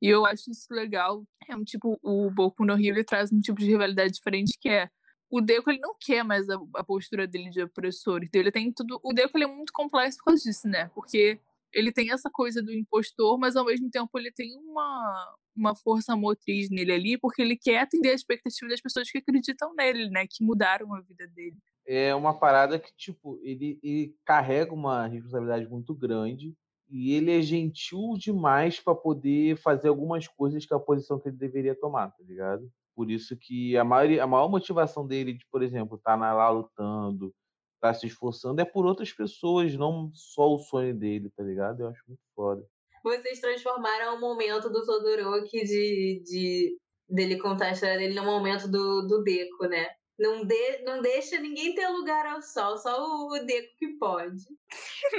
E eu acho isso legal. É um tipo, o Boku no Hero, ele traz um tipo de rivalidade diferente, que é o Deku, ele não quer mais a, a postura dele de opressor. Então ele tem tudo... O Deku, ele é muito complexo por causa disso, né? Porque ele tem essa coisa do impostor, mas ao mesmo tempo ele tem uma... uma força motriz nele ali, porque ele quer atender a expectativa das pessoas que acreditam nele, né? Que mudaram a vida dele. É uma parada que, tipo, ele, ele carrega uma responsabilidade muito grande e ele é gentil demais para poder fazer algumas coisas que é a posição que ele deveria tomar, tá ligado? Por isso que a maior, a maior motivação dele de, por exemplo, tá lá lutando, tá se esforçando, é por outras pessoas, não só o sonho dele, tá ligado? Eu acho muito foda. Vocês transformaram o momento do Todoroki de, de, dele contar a história dele no momento do, do Deku, né? Não, de, não deixa ninguém ter lugar ao sol, só o, o Deku que pode.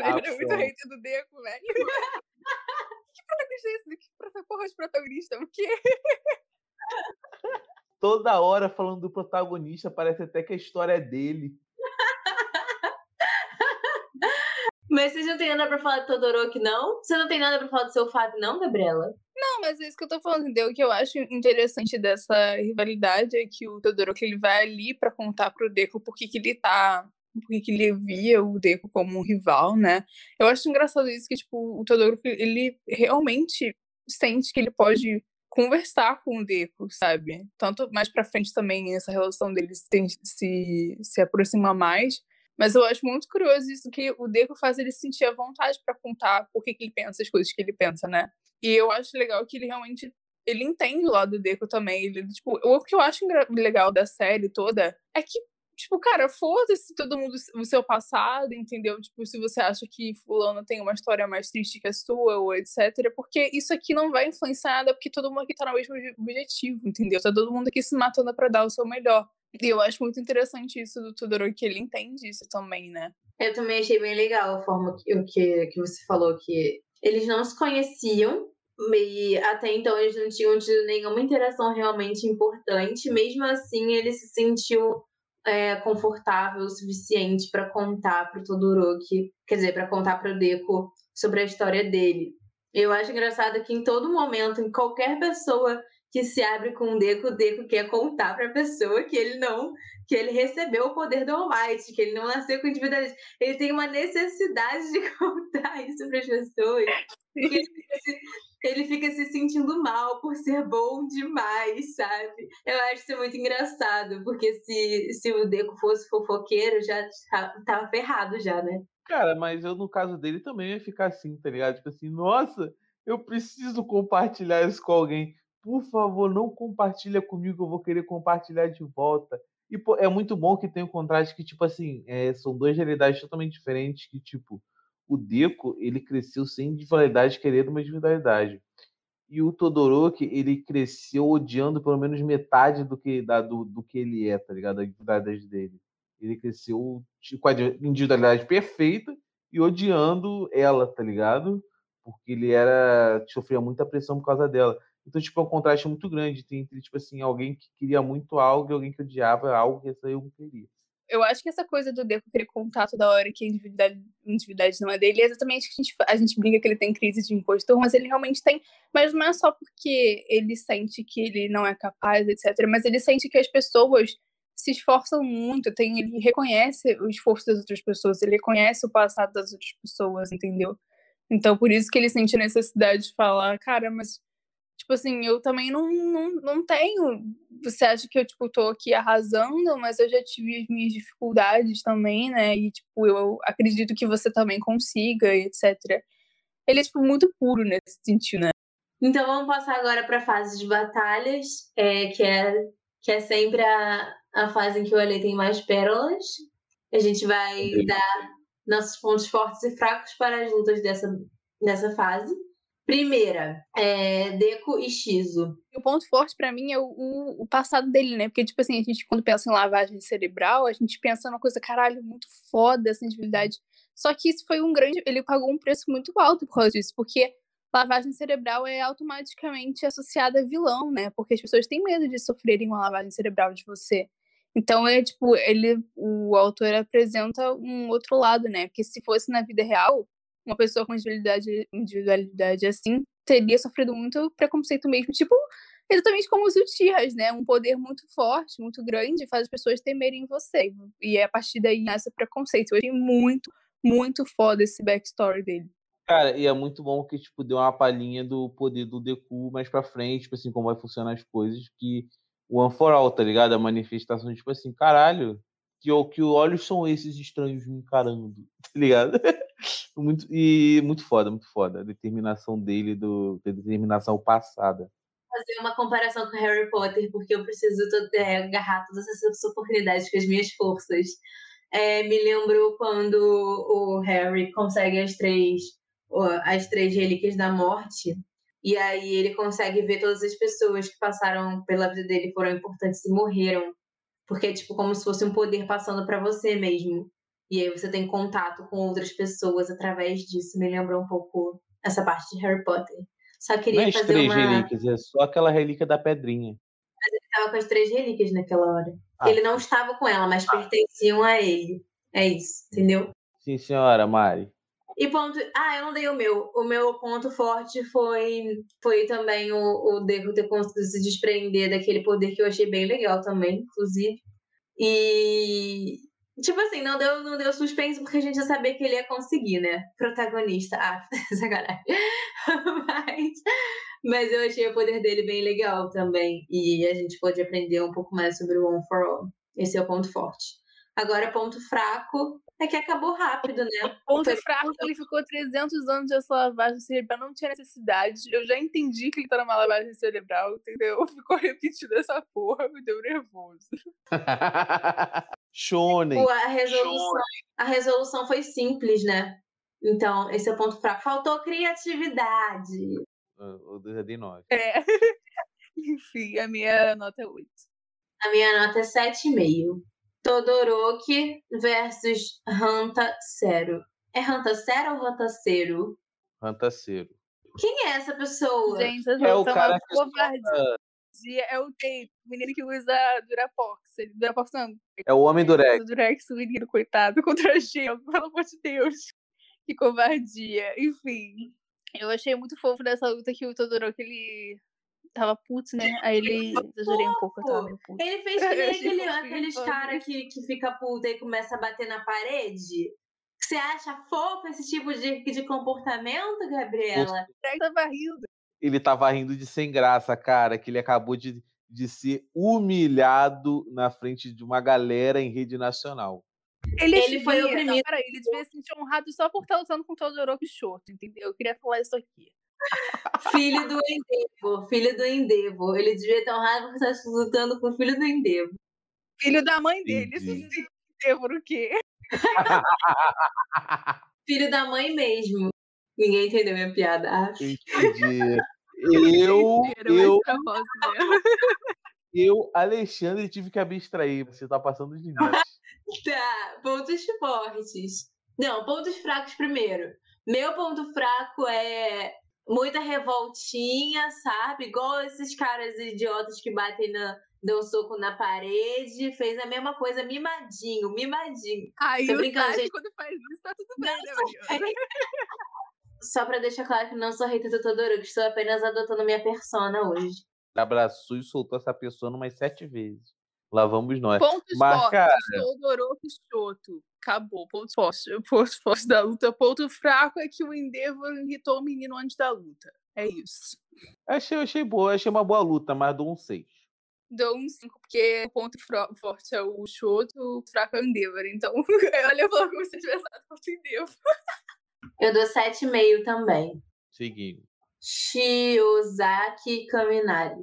Ah, é muito rei do Deku, velho. Que protagonista é esse? Que porra de protagonista? O quê? Toda hora falando do protagonista, parece até que a história é dele. Mas vocês não têm nada pra falar do Todoroki, não? Você não tem nada pra falar do seu Fábio, não, Gabriela? Não, mas é isso que eu tô falando, entendeu? O que eu acho interessante dessa rivalidade é que o Todoroki, ele vai ali pra contar pro Deku por que que ele tá... Por que que ele via o Deku como um rival, né? Eu acho engraçado isso, que, tipo, o Todoroki, ele realmente sente que ele pode conversar com o Deku, sabe? Tanto mais pra frente também, essa relação dele se, se, se aproxima mais. Mas eu acho muito curioso isso, que o Deku faz ele sentir a vontade pra contar por que que ele pensa as coisas que ele pensa, né? E eu acho legal que ele realmente... Ele entende o lado do Deku também. Ele, tipo, o que eu acho legal da série toda é que, tipo, cara, foda-se todo mundo o seu passado, entendeu? Tipo, se você acha que fulano tem uma história mais triste que a sua, ou etcétera. Porque isso aqui não vai influenciar nada, porque todo mundo aqui tá no mesmo objetivo, entendeu? Tá todo mundo aqui se matando pra dar o seu melhor. E eu acho muito interessante isso do Todoroki, que ele entende isso também, né? Eu também achei bem legal a forma que, que, que você falou, que eles não se conheciam, e até então eles não tinham tido nenhuma interação realmente importante, mesmo assim ele se sentiu é, confortável o suficiente para contar pro Todoroki, quer dizer, para contar pro Deku sobre a história dele. Eu acho engraçado que em todo momento, em qualquer pessoa... que se abre com o Deku, o Deku quer contar pra pessoa que ele não, que ele recebeu o poder do All Might, que ele não nasceu com individualidade. Ele tem uma necessidade de contar isso pras pessoas. Ele fica, se, ele fica se sentindo mal por ser bom demais, sabe? Eu acho isso muito engraçado, porque se, se o Deku fosse fofoqueiro, já tava ferrado já, né? Cara, mas eu no caso dele também ia ficar assim, tá ligado? Tipo assim, nossa, eu preciso compartilhar isso com alguém. Por favor, não compartilha comigo, eu vou querer compartilhar de volta. E pô, é muito bom que tem um contraste que, tipo assim, é, são duas realidades totalmente diferentes, que, tipo, o Deku, ele cresceu sem individualidade, querendo uma individualidade. E o Todoroki, ele cresceu odiando pelo menos metade do que, da, do, do que ele é, tá ligado? Da individualidade dele. Ele cresceu com a individualidade perfeita e odiando ela, tá ligado? porque ele era, sofria muita pressão por causa dela. Então, tipo, é um contraste muito grande entre, tipo assim, alguém que queria muito algo e alguém que odiava algo que essa eu não queria. Eu acho que essa coisa do Deku querer contar toda hora que a individualidade, individualidade não é dele, é exatamente que a gente, a gente brinca que ele tem crise de impostor, mas ele realmente tem. Mas não é só porque ele sente que ele não é capaz, etcétera. Mas ele sente que as pessoas se esforçam muito, tem, ele reconhece o esforço das outras pessoas, ele reconhece o passado das outras pessoas, entendeu? Então, por isso que ele sente a necessidade de falar, cara, mas, tipo assim, eu também não, não, não tenho... Você acha que eu, tipo, tô aqui arrasando, mas eu já tive as minhas dificuldades também, né? E, tipo, eu acredito que você também consiga, etcétera. Ele é, tipo, muito puro nesse sentido, né? Então, vamos passar agora pra fase de batalhas, é, que, é, que é sempre a, a fase em que o Ale tem mais pérolas. A gente vai dar nossos pontos fortes e fracos para as lutas dessa, dessa fase. Primeira, é Deku e Shizu. O ponto forte pra mim é o, o, o passado dele, né? Porque, tipo assim, a gente, quando pensa em lavagem cerebral, a gente pensa numa coisa, caralho, muito foda essa individualidade. Só que isso foi um grande... Ele pagou um preço muito alto por causa disso, porque lavagem cerebral é automaticamente associada a vilão, né? Porque as pessoas têm medo de sofrerem uma lavagem cerebral de você. Então, é tipo, ele, o autor apresenta um outro lado, né? Porque se fosse na vida real... Uma pessoa com individualidade, individualidade assim teria sofrido muito preconceito mesmo. Tipo, exatamente como os Uchihas, né? Um poder muito forte, muito grande, faz as pessoas temerem você. E é a partir daí nasce o preconceito. Eu achei muito, muito foda esse backstory dele. Cara, e é muito bom que, tipo, deu uma palhinha do poder do Deku mais pra frente, tipo assim, como vai funcionar as coisas, que o One for All, tá ligado? A manifestação, tipo assim, caralho, que, que olhos são esses estranhos me encarando, tá ligado? Muito, e muito foda, muito foda. A determinação dele, do, a determinação passada. Fazer uma comparação com Harry Potter, porque eu preciso é, agarrar todas essas oportunidades com as minhas forças. É, me lembro quando o Harry consegue as três, as três relíquias da morte, e aí ele consegue ver todas as pessoas que passaram pela vida dele, foram importantes e morreram. Porque é tipo como se fosse um poder passando pra você mesmo. E aí você tem contato com outras pessoas através disso. Me lembra um pouco essa parte de Harry Potter. Só queria não é fazer três uma... relíquias, é só aquela relíquia da pedrinha. Mas ele estava com as três relíquias naquela hora. Ah. Ele não estava com ela, mas ah. pertenciam a ele. É isso, entendeu? Sim, senhora, Mari. E ponto... Ah, eu não dei o meu. O meu ponto forte foi, foi também o, o Deku ter conseguido se desprender daquele poder que eu achei bem legal também, inclusive. E... Tipo assim, não deu, não deu suspense porque a gente já sabia que ele ia conseguir, né? Protagonista. Ah, sacanagem. Mas, mas eu achei o poder dele bem legal também. E a gente pôde aprender um pouco mais sobre o One for All. Esse é o ponto forte. Agora, ponto fraco é que acabou rápido, né? O ponto Foi... fraco é que ele ficou trezentos anos de sua lavagem cerebral. Não tinha necessidade. Eu já entendi que ele tá numa lavagem cerebral, entendeu? Ficou repetindo essa porra. Me deu nervoso. Shonen. A resolução, a resolução foi simples, né? Então, esse é o ponto fraco. Faltou criatividade. O dois é de nove. É. Enfim, a minha nota é oito. A minha nota é sete vírgula cinco. Todoroki versus Hanta Sero. É Hanta Sero ou Hanta Sero? Hanta Sero. Quem é essa pessoa? Gente, é o cara que... É o Tape, o menino que usa Durapox. Ele Durapox não. É o homem Durex. O Durex, o menino, coitado, contra a gelo, pelo amor de Deus. Que covardia. Enfim, eu achei muito fofo nessa luta que o Todoroki, ele tava puto, né? Aí ele... Exagerei um pouco, eu tava meio puto. Ele fez que nem aqueles caras que, que fica puto e começa a bater na parede. Você acha fofo esse tipo de, de comportamento, Gabriela? Ele tava rindo. Ele tava rindo de sem graça, cara, que ele acabou de, de ser humilhado na frente de uma galera em rede nacional. Ele, ele foi o primeiro. Não, ele devia se sentir honrado só por estar usando com o Todoroki Shoto, entendeu? Eu queria falar isso aqui. Filho do Endeavor, filho do Endeavor. Ele devia estar honrado por estar lutando com o filho do Endeavor. Filho da mãe dele, sim, sim. Esse Endeavor o quê? Filho da mãe mesmo. Ninguém entendeu minha piada, acho. Entendi. Eu, eu, eu, Alexandre, tive que abstrair. Você tá passando os limites. Tá, pontos fortes. Não, pontos fracos primeiro. Meu ponto fraco é muita revoltinha, sabe? Igual esses caras idiotas que batem na... Deu um soco na parede, fez a mesma coisa, mimadinho, mimadinho. Aí o Tati, quando faz isso, tá tudo bem, não, né? Só pra deixar claro que não sou hater do Todoroki, estou apenas adotando minha persona hoje. Abraçou e soltou essa persona umas sete vezes. Lá vamos nós. Pontos fortes, Todoroki Choto. Acabou, pontos fortes. Pontos fortes da luta. Ponto fraco é que o Endeavor irritou o menino antes da luta. É isso. Achei, achei boa, achei uma boa luta, mas dou um seis. Dou um cinco, porque o ponto forte é o Shoto, o fraco é o Endeavor. Então, olha, falou como se tivesse dado contra o Endeavor. Eu dou sete e meio também. Seguindo. Shiozaki e Caminari.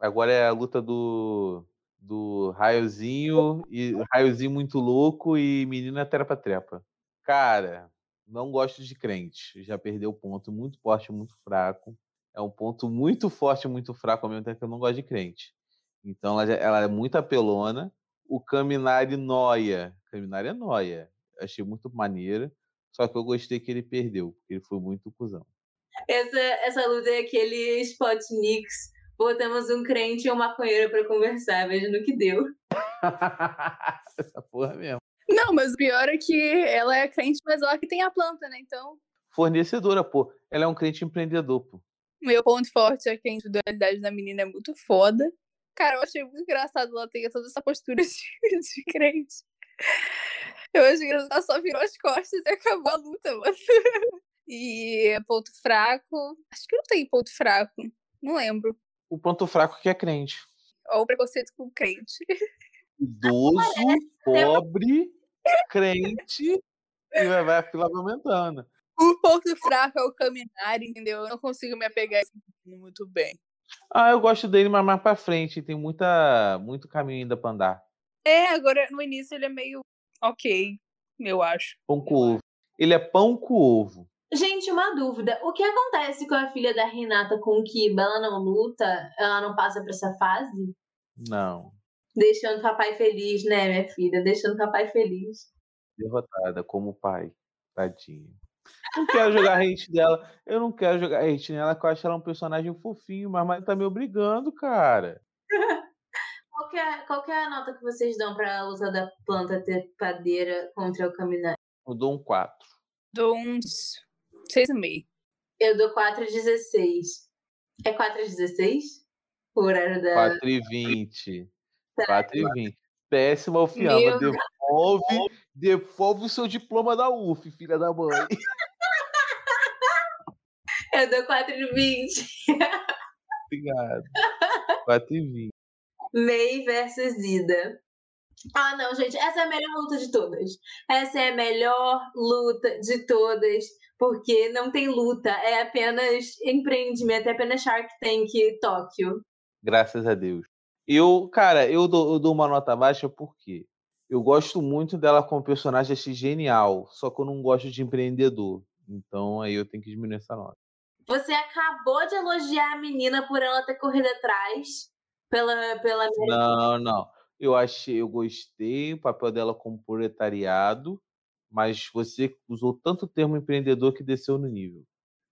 Agora é a luta do, do raiozinho, e, raiozinho muito louco e menina trepa-trepa. Cara, não gosto de crente. Já perdeu o ponto muito forte, muito fraco. É um ponto muito forte, muito fraco, ao mesmo tempo que eu não gosto de crente. Então, ela, já, ela é muito apelona. O Caminari noia. Caminari é noia. Achei muito maneiro. Só que eu gostei que ele perdeu, porque ele foi muito cuzão. Essa, essa luta é aquele spot Knicks. Botamos um crente e um maconheiro pra conversar. Veja no que deu. Essa porra mesmo. Não, mas o pior é que ela é crente, mas ela que tem a planta, né? Então... Fornecedora, pô. Ela é um crente empreendedor, pô. Meu ponto forte é que a individualidade da menina é muito foda. Cara, eu achei muito engraçado ela ter toda essa postura de, de crente. Eu achei engraçado, ela só virou as costas e acabou a luta, mano. E ponto fraco... Acho que não tem ponto fraco, não lembro. O ponto fraco que é crente. Ou o preconceito com crente. Idoso, pobre, crente, e vai a fila aumentando. O ponto fraco é o caminhar, entendeu? Eu não consigo me apegar muito bem. Ah, eu gosto dele, mas mais pra frente. Tem muita, muito caminho ainda pra andar. É, agora no início ele é meio ok, eu acho. Pão com ovo. Ele é pão com ovo. Gente, uma dúvida. O que acontece com a filha da Renata com o Kiba? Ela não luta? Ela não passa pra essa fase? Não. Deixando o papai feliz, né, minha filha? Deixando o papai feliz. Derrotada, como o pai. Tadinha. Não quero jogar hate dela. Eu não quero jogar hate nela, que eu acho ela um personagem fofinho, mas ela tá me obrigando, cara. Qual que é, qual que é a nota que vocês dão pra luta da planta trepadeira contra o Caminari? Eu dou um quatro. Dou uns seis e meio. Eu dou quatro e dezesseis. É quatro e dezesseis? O horário da... quatro e vinte. quatro e vinte. Péssima ofiama. Devolve, devolve o seu diploma da U F, filha da mãe. Eu dou quatro e vinte. Obrigado. quatro e vinte. Mei versus Ida. Ah, não, gente. Essa é a melhor luta de todas. Essa é a melhor luta de todas. Porque não tem luta. É apenas empreendimento. É apenas Shark Tank Tóquio. Graças a Deus. Eu, cara, eu dou, eu dou uma nota baixa porque eu gosto muito dela como personagem, achei genial. Só que eu não gosto de empreendedor. Então aí eu tenho que diminuir essa nota. Você acabou de elogiar a menina por ela ter corrido atrás pela... pela... Não, não. Eu achei, eu gostei do papel dela como proletariado, mas você usou tanto o termo empreendedor que desceu no nível.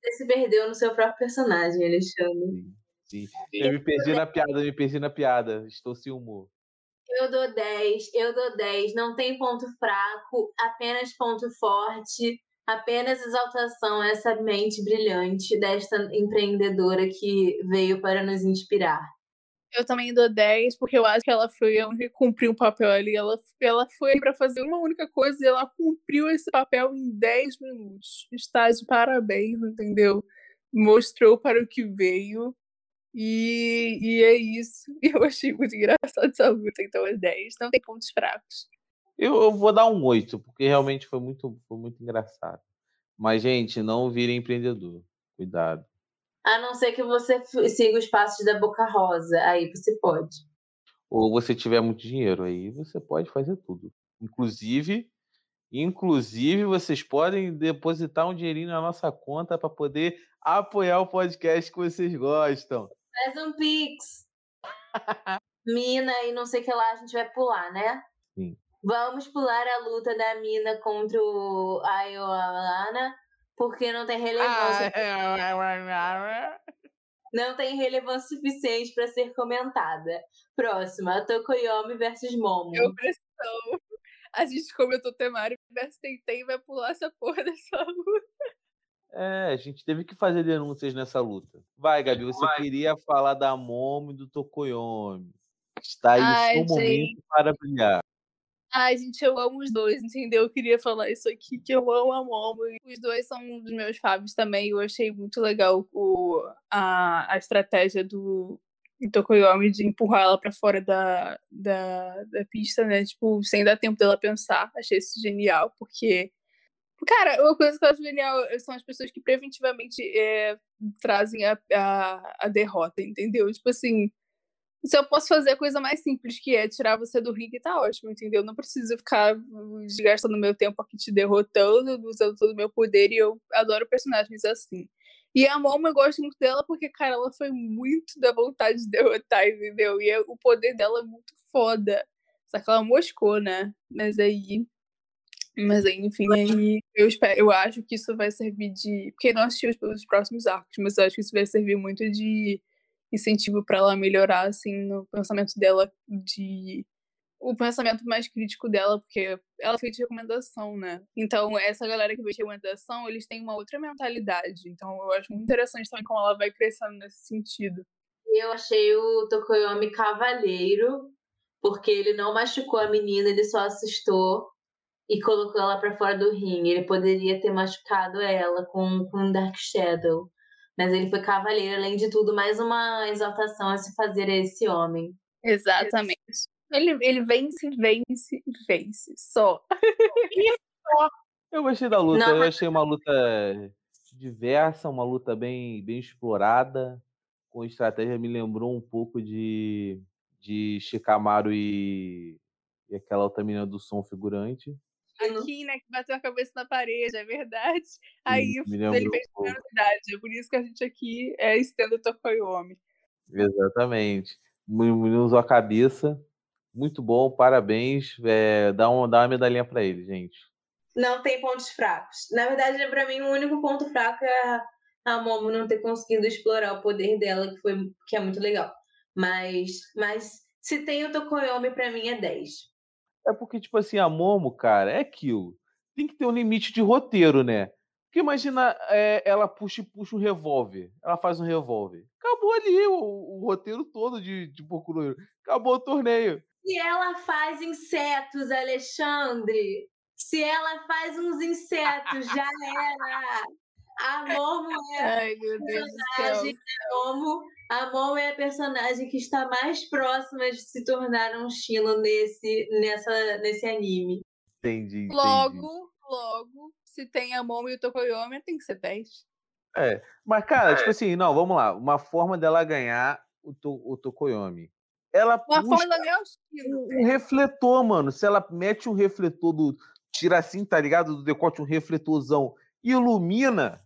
Você se perdeu no seu próprio personagem, Alexandre. Sim. Eu me perdi na piada, eu me perdi na piada. Estou sem humor. Eu dou dez, eu dou dez. Não tem ponto fraco, apenas ponto forte, apenas exaltação a essa mente brilhante desta empreendedora que veio para nos inspirar. Eu também dou dez, porque eu acho que ela foi a única que cumpriu um papel ali. Ela, ela foi para fazer uma única coisa e ela cumpriu esse papel em dez minutos. Está de parabéns, entendeu? Mostrou para o que veio. E, e é isso. Eu achei muito engraçado essa luta. Então é dez, não tem pontos fracos. Eu, eu vou dar um oito, porque realmente foi muito, foi muito engraçado. Mas, gente, não vire empreendedor. Cuidado. A não ser que você siga os passos da Boca Rosa. Aí você pode. Ou você tiver muito dinheiro, aí você pode fazer tudo. Inclusive, inclusive vocês podem depositar um dinheirinho na nossa conta para poder apoiar o podcast que vocês gostam. Faz um pix. Mina e não sei o que lá, a gente vai pular, né? Sim. Vamos pular a luta da Mina contra o Ayoana porque não tem relevância. Ah, não tem relevância suficiente para ser comentada. Próxima, Tokoyami versus Momo. Eu pressão. A gente comentou temário versus Tentei, vai pular essa porra dessa luta. É, a gente teve que fazer denúncias nessa luta. Vai, Gabi, você vai. Queria falar da Momo e do Tokoyami. Está aí Ai, o seu gente. momento para brilhar. Ai, gente, eu amo os dois, entendeu? Eu queria falar isso aqui, que eu amo a Momo. Os dois são um dos meus favos também. Eu achei muito legal o, a, a estratégia do Tokoyami de empurrar ela pra fora da, da, da pista, né? Tipo, sem dar tempo dela pensar. Achei isso genial, porque... Cara, uma coisa que eu acho genial são as pessoas que preventivamente é, trazem a, a, a derrota, entendeu? Tipo assim... Se eu posso fazer a coisa mais simples, que é tirar você do ringue, tá ótimo, entendeu? Não preciso ficar desgastando meu tempo aqui te derrotando, usando todo o meu poder, e eu adoro personagens assim. E a Momo, eu gosto muito dela porque, cara, ela foi muito da vontade de derrotar, entendeu? E o poder dela é muito foda. Só que ela moscou, né? Mas aí... Mas aí, enfim, aí eu, espero, eu acho que isso vai servir de... Porque não assisti os próximos arcos, mas eu acho que isso vai servir muito de... incentivo pra ela melhorar, assim, no pensamento dela de... O pensamento mais crítico dela, porque ela fez recomendação, né? Então, essa galera que fez recomendação, eles têm uma outra mentalidade. Então, eu acho muito interessante também como ela vai crescendo nesse sentido. Eu achei o Tokoyami cavalheiro, porque ele não machucou a menina, ele só assustou e colocou ela pra fora do ringue. Ele poderia ter machucado ela com, com Dark Shadow. Mas ele foi cavaleiro, além de tudo, mais uma exaltação a se fazer a esse homem. Exatamente. Ele, ele vence, vence, vence. Só. Eu gostei da luta. Não, eu achei uma luta diversa, uma luta bem, bem explorada, com estratégia. Me lembrou um pouco de, de Shikamaru e, e aquela outra menina do som figurante. Aqui, né, que bateu a cabeça na parede, é verdade. Aí ele fez a verdade. É por isso que a gente aqui é estendo Tokoyami. Exatamente. O menino usou a cabeça. Muito bom, parabéns. É, dá, um, dá uma medalhinha pra ele, gente. Não tem pontos fracos. Na verdade, pra mim, o único ponto fraco é a Momo não ter conseguido explorar o poder dela, que, foi, que é muito legal. Mas, mas se tem o Tokoyami, pra mim é dez. É porque, tipo assim, a Momo, cara, é aquilo. Tem que ter um limite de roteiro, né? Porque imagina, é, ela puxa e puxa um revólver. Ela faz um revólver. Acabou ali o, o roteiro todo de, de Boku no Hero. Acabou o torneio. Se ela faz insetos, Alexandre. Se ela faz uns insetos, já era. A Momo é Ai, meu Deus personagem. A Momo, a Momo é a personagem que está mais próxima de se tornar um Shino nesse, nessa, nesse anime. Entendi, entendi. Logo, logo, se tem a Momo e o Tokoyami, tem que ser dez. É, mas cara, é. tipo assim, não, vamos lá. Uma forma dela ganhar o, to, o Tokoyami. Ela Uma forma dela ganhar o Shino. Um refletor, mano. Se ela mete um refletor do... Tira assim, tá ligado? Do decote um refletorzão. Ilumina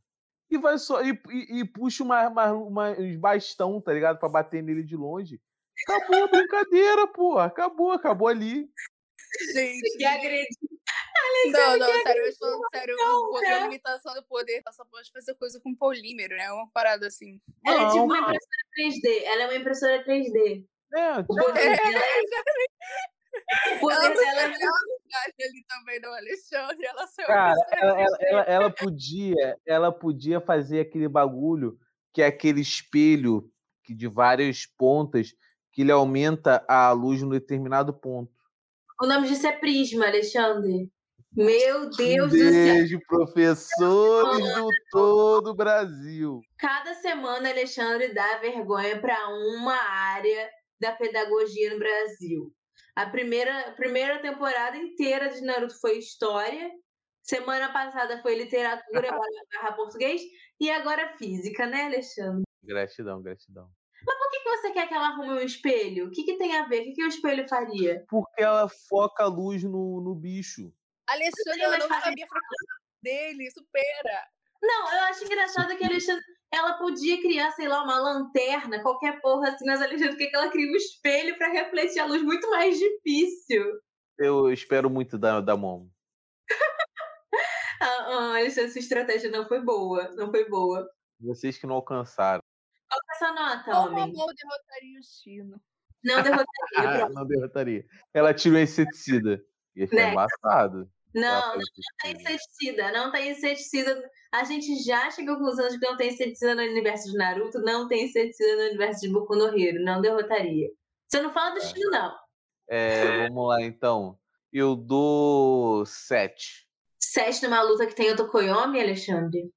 e vai só e, e, e puxa uma, uma, uma, um bastão, tá ligado? Pra bater nele de longe. Acabou a brincadeira, porra. Acabou, acabou ali. Gente, que agredido. Não, não, sério, eu estou falando sério. O poder, a limitação do poder, ela só pode fazer coisa com polímero, né? Uma parada assim. Ela não, é tipo uma impressora três D. Ela é uma impressora três D. É, o poder é, dela é... O poder dela é... ali também do Alexandre, ela saiu. Cara, ela, ela, ela, ela, podia, ela podia fazer aquele bagulho que é aquele espelho que de várias pontas que ele aumenta a luz num determinado ponto. O nome disso é prisma, Alexandre. Meu Deus do céu. Beijo, professores do todo o Brasil. Cada semana, Alexandre dá vergonha para uma área da pedagogia no Brasil. A primeira, a primeira temporada inteira de Naruto foi história, semana passada foi literatura barra português, e agora física, né, Alexandre? Gratidão, gratidão. Mas por que, que você quer que ela arrume um espelho? O que, que tem a ver? O que, que o espelho faria? Porque ela foca a luz no, no bicho. Alexandre, ela não sabia a fraqueza dele, supera. Não, eu acho engraçado que a Alexandre... Ela podia criar, sei lá, uma lanterna, qualquer porra assim, mas Alexandre quer que ela crie um espelho pra refletir a luz, muito mais difícil. Eu espero muito da, da Momo. Ah, essa estratégia não foi boa. Não foi boa. Vocês que não alcançaram. Qual é a sua nota, homem? Não derrotaria o Chino. Não derrotaria. Ah, não derrotaria. Ela tirou inseticida. E foi embaçado. Não, não, não tem inseticida. Não tem inseticida. A gente já chegou à conclusão de que não tem inseticida no universo de Naruto, não tem inseticida no universo de Boku no Hero. Não derrotaria. Você não fala do Chino, não. É, vamos lá, então. Eu dou sete. sete numa luta que tem o Tokoyami, Alexandre?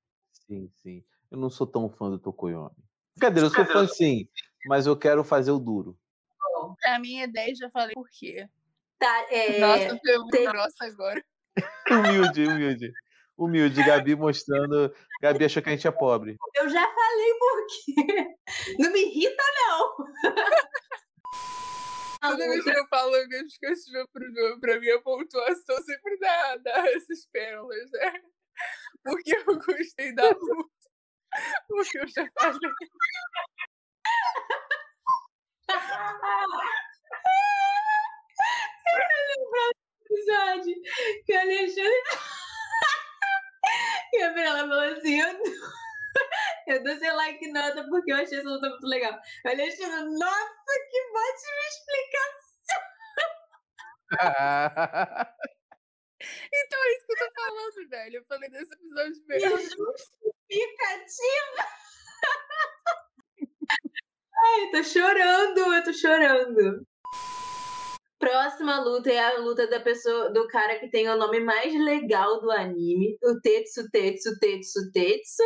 Sim, sim. Eu não sou tão fã do Tokoyami. Brincadeira, eu sou fã sim, mas eu quero fazer o duro. Bom, pra mim é dez, já falei por quê. Tá, é... Nossa, foi muito grossa agora. Humilde, humilde. Humilde, Gabi mostrando... Gabi achou que a gente é pobre. Eu já falei por quê. Não me irrita, não. Toda vez que eu falo, eu esqueço pra mim a pontuação sempre dá, dá essas pérolas, né? Porque eu gostei da luta. Porque eu já falei. Eu lembro que a Alexandre... E a Brela falou assim, eu dou... eu dou sei lá que nota, porque eu achei essa luta muito legal. A Alexandre, nossa, que ótima explicação! Então é isso que eu tô falando, velho. Eu falei desse episódio mesmo. Justificativa! Ai, eu tô chorando, eu tô chorando. Próxima luta é a luta da pessoa, do cara que tem o nome mais legal do anime, o Tetsu, Tetsu, Tetsu, Tetsu,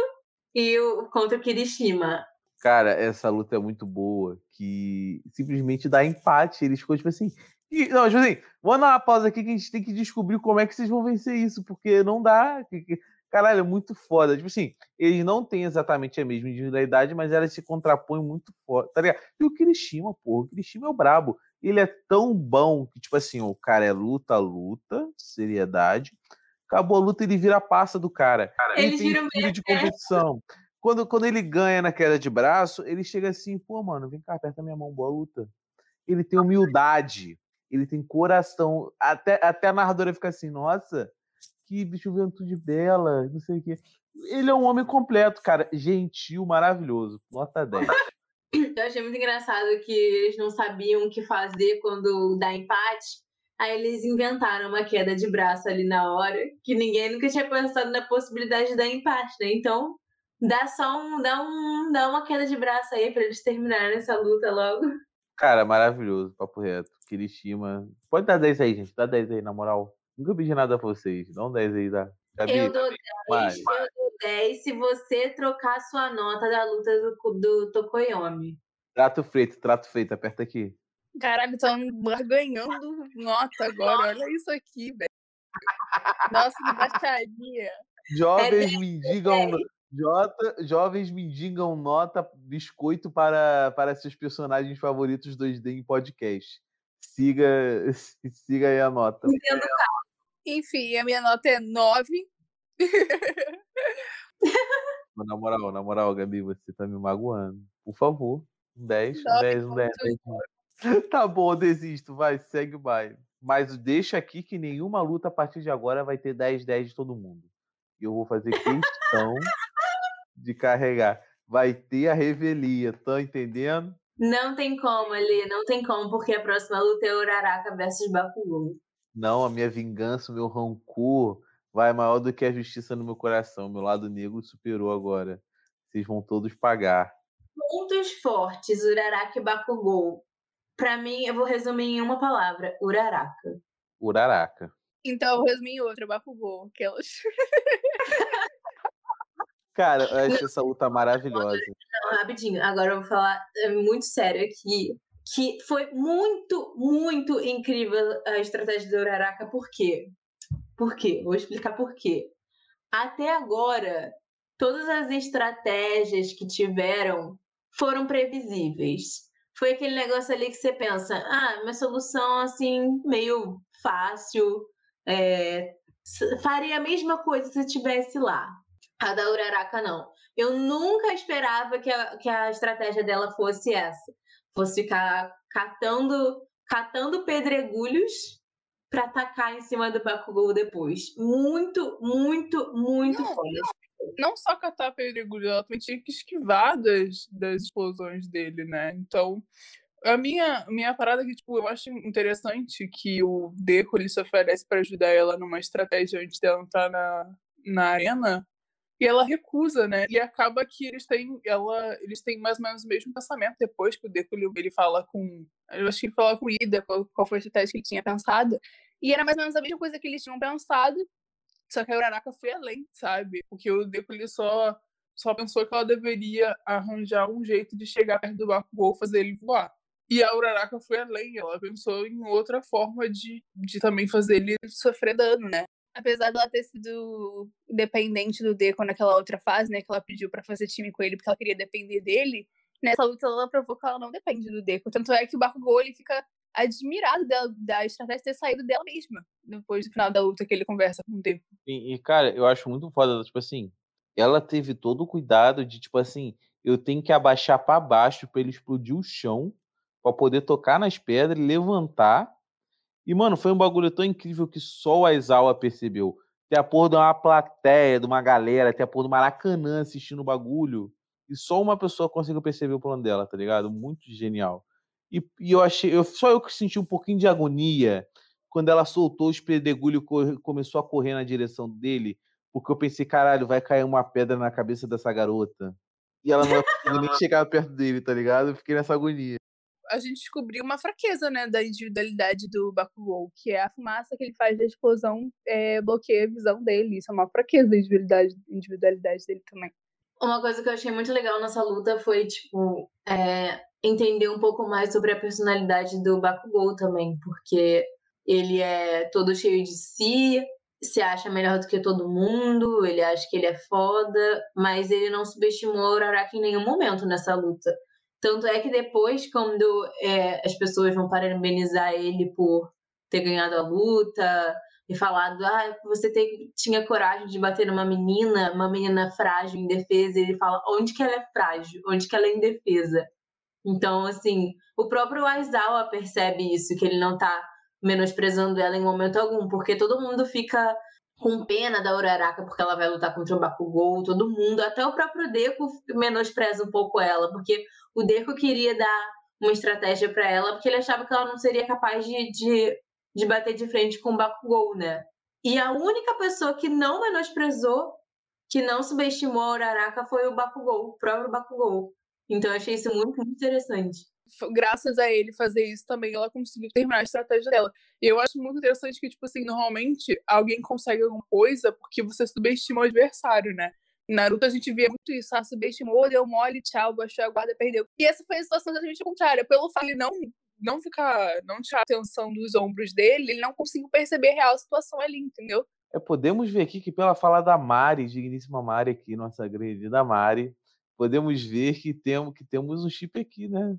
e o contra o Kirishima. Cara, essa luta é muito boa, que simplesmente dá empate, eles ficam tipo assim... E, não, tipo assim, vamos dar uma pausa aqui que a gente tem que descobrir como é que vocês vão vencer isso, porque não dá... Caralho, é muito foda. Tipo assim, eles não têm exatamente a mesma individualidade, mas elas se contrapõem muito foda, tá ligado? E o Kirishima, porra, o Kirishima é o brabo. Ele é tão bom que, tipo assim, o cara é luta, luta, seriedade. Acabou a luta, ele vira a passa do cara. Ele, ele tem filho de competição. Quando, quando ele ganha na queda de braço, ele chega assim, pô, mano, vem cá, aperta minha mão, boa luta. Ele tem humildade, ele tem coração. Até, até a narradora fica assim, nossa... que bicho juventude bela, não sei o quê. Ele é um homem completo, cara. Gentil, maravilhoso. Nota dez. Eu achei muito engraçado que eles não sabiam o que fazer quando dá empate. Aí eles inventaram uma queda de braço ali na hora, que ninguém nunca tinha pensado na possibilidade de dar empate, né? Então, dá só um... Dá, um, dá uma queda de braço aí pra eles terminarem essa luta logo. Cara, maravilhoso. Papo reto. Kirishima. Pode dar dez aí, gente. Dá dez aí, na moral. Nunca pedi nada a vocês. Dá um dez aí, tá? Gabi, eu dou dez, mas... eu dou dez se você trocar sua nota da luta do, do Tokoyami. Trato feito, trato feito. Aperta aqui. Caralho, estão ganhando nota agora. Olha isso aqui, velho. Nossa, que baixaria. Jovens é mendigam... Jota, jovens mendigam nota, biscoito para, para seus personagens favoritos dois D em podcast. Siga, siga aí a nota. Enfim, a minha nota é nove. Na moral, na moral, Gabi, você tá me magoando. Por favor, um dez, um dez, um dez. Tá bom, eu desisto, vai, segue o baile. Mas deixa aqui que nenhuma luta a partir de agora vai ter dez dez de todo mundo. E eu vou fazer questão de carregar. Vai ter a revelia, tá entendendo? Não tem como, Alê, não tem como, porque a próxima luta é Uraraka versus Bakugou. Não, a minha vingança, o meu rancor vai maior do que a justiça no meu coração. Meu lado negro superou agora. Vocês vão todos pagar. Pontos fortes, Uraraka e Bakugou. Pra mim, eu vou resumir em uma palavra, Uraraka. Uraraka. Então, eu resumi em outra, Bakugou. Aquelas... Cara, eu acho essa luta maravilhosa. Não, rapidinho, agora eu vou falar muito sério aqui, que foi muito, muito incrível a estratégia do Uraraka. Por quê? Por quê? Vou explicar por quê. Até agora, todas as estratégias que tiveram foram previsíveis. Foi aquele negócio ali que você pensa, ah, uma solução assim, meio fácil, é, faria a mesma coisa se eu estivesse lá. A da Uraraka, não. Eu nunca esperava que a, que a estratégia dela fosse essa. Fosse ficar catando, catando pedregulhos pra atacar em cima do Bakugou depois. Muito, muito, muito não, foda. Não, não só catar perigo, ela também tinha que esquivar das, das explosões dele, né? Então, a minha, minha parada que, tipo, eu acho interessante que o Deku, ele se oferece pra ajudar ela numa estratégia antes dela entrar na, na arena. E ela recusa, né? E acaba que eles têm, ela, eles têm mais ou menos o mesmo pensamento depois que o Deku ele fala com... Eu acho que ele fala com Ida, qual, qual foi a estratégia que ele tinha pensado. E era mais ou menos a mesma coisa que eles tinham pensado, só que a Uraraka foi além, sabe? Porque o Deku ele só, só pensou que ela deveria arranjar um jeito de chegar perto do Bakugou e fazer ele voar. E a Uraraka foi além, ela pensou em outra forma de, de também fazer ele sofrer dano, né? Apesar dela ter sido dependente do Deku naquela outra fase, né? Que ela pediu pra fazer time com ele porque ela queria depender dele. Nessa luta ela provou que ela não depende do Deku. Tanto é que o Bakugou ele fica admirado dela, da estratégia ter saído dela mesma. Depois do final da luta que ele conversa com o Deku. E, e cara, eu acho muito foda. Tipo assim, ela teve todo o cuidado de tipo assim, eu tenho que abaixar pra baixo pra ele explodir o chão. Pra poder tocar nas pedras e levantar. E, mano, foi um bagulho tão incrível que só o Aizawa percebeu. Tem a porra de uma plateia, de uma galera, tem a porra do Maracanã assistindo o bagulho. E só uma pessoa conseguiu perceber o plano dela, tá ligado? Muito genial. E, e eu achei... Eu, só eu que senti um pouquinho de agonia quando ela soltou os pedregulhos e começou a correr na direção dele. Porque eu pensei, caralho, vai cair uma pedra na cabeça dessa garota. E ela não conseguiu nem chegar perto dele, tá ligado? Eu fiquei nessa agonia. A gente descobriu uma fraqueza, né, da individualidade do Bakugou, que é a fumaça que ele faz da explosão é, bloqueia a visão dele. Isso é uma fraqueza da individualidade, individualidade dele também. Uma coisa que eu achei muito legal nessa luta foi, tipo, é, entender um pouco mais sobre a personalidade do Bakugou também, porque ele é todo cheio de si, se acha melhor do que todo mundo, ele acha que ele é foda, mas ele não subestimou a Uraraka em nenhum momento nessa luta. Tanto é que depois, quando é, as pessoas vão parabenizar ele por ter ganhado a luta e falado, ah, você te, tinha coragem de bater numa menina, uma menina frágil, indefesa, ele fala, onde que ela é frágil? Onde que ela é indefesa? Então, assim, o próprio Aizawa percebe isso, que ele não tá menosprezando ela em momento algum, porque todo mundo fica com pena da Uraraka porque ela vai lutar contra o Bakugou, todo mundo, até o próprio Deku menospreza um pouco ela, porque o Deku queria dar uma estratégia pra ela, porque ele achava que ela não seria capaz de, de, de bater de frente com o Bakugou, né? E a única pessoa que não menosprezou, que não subestimou a Uraraka foi o Bakugou, o próprio Bakugou. Então eu achei isso muito, muito interessante. Graças a ele fazer isso também, ela conseguiu terminar a estratégia dela. E eu acho muito interessante que, tipo assim, normalmente alguém consegue alguma coisa porque você subestima o adversário, né? Em Naruto a gente via muito isso, ah, subestimou, deu mole, tchau, baixou a guarda, perdeu. E essa foi a situação totalmente contrária. Pelo fato de não, não ficar, não tirar a atenção dos ombros dele, ele não conseguiu perceber a real situação ali, entendeu? É, podemos ver aqui que pela fala da Mari, digníssima Mari aqui, nossa agredida Mari, podemos ver que, tem, que temos um chip aqui, né?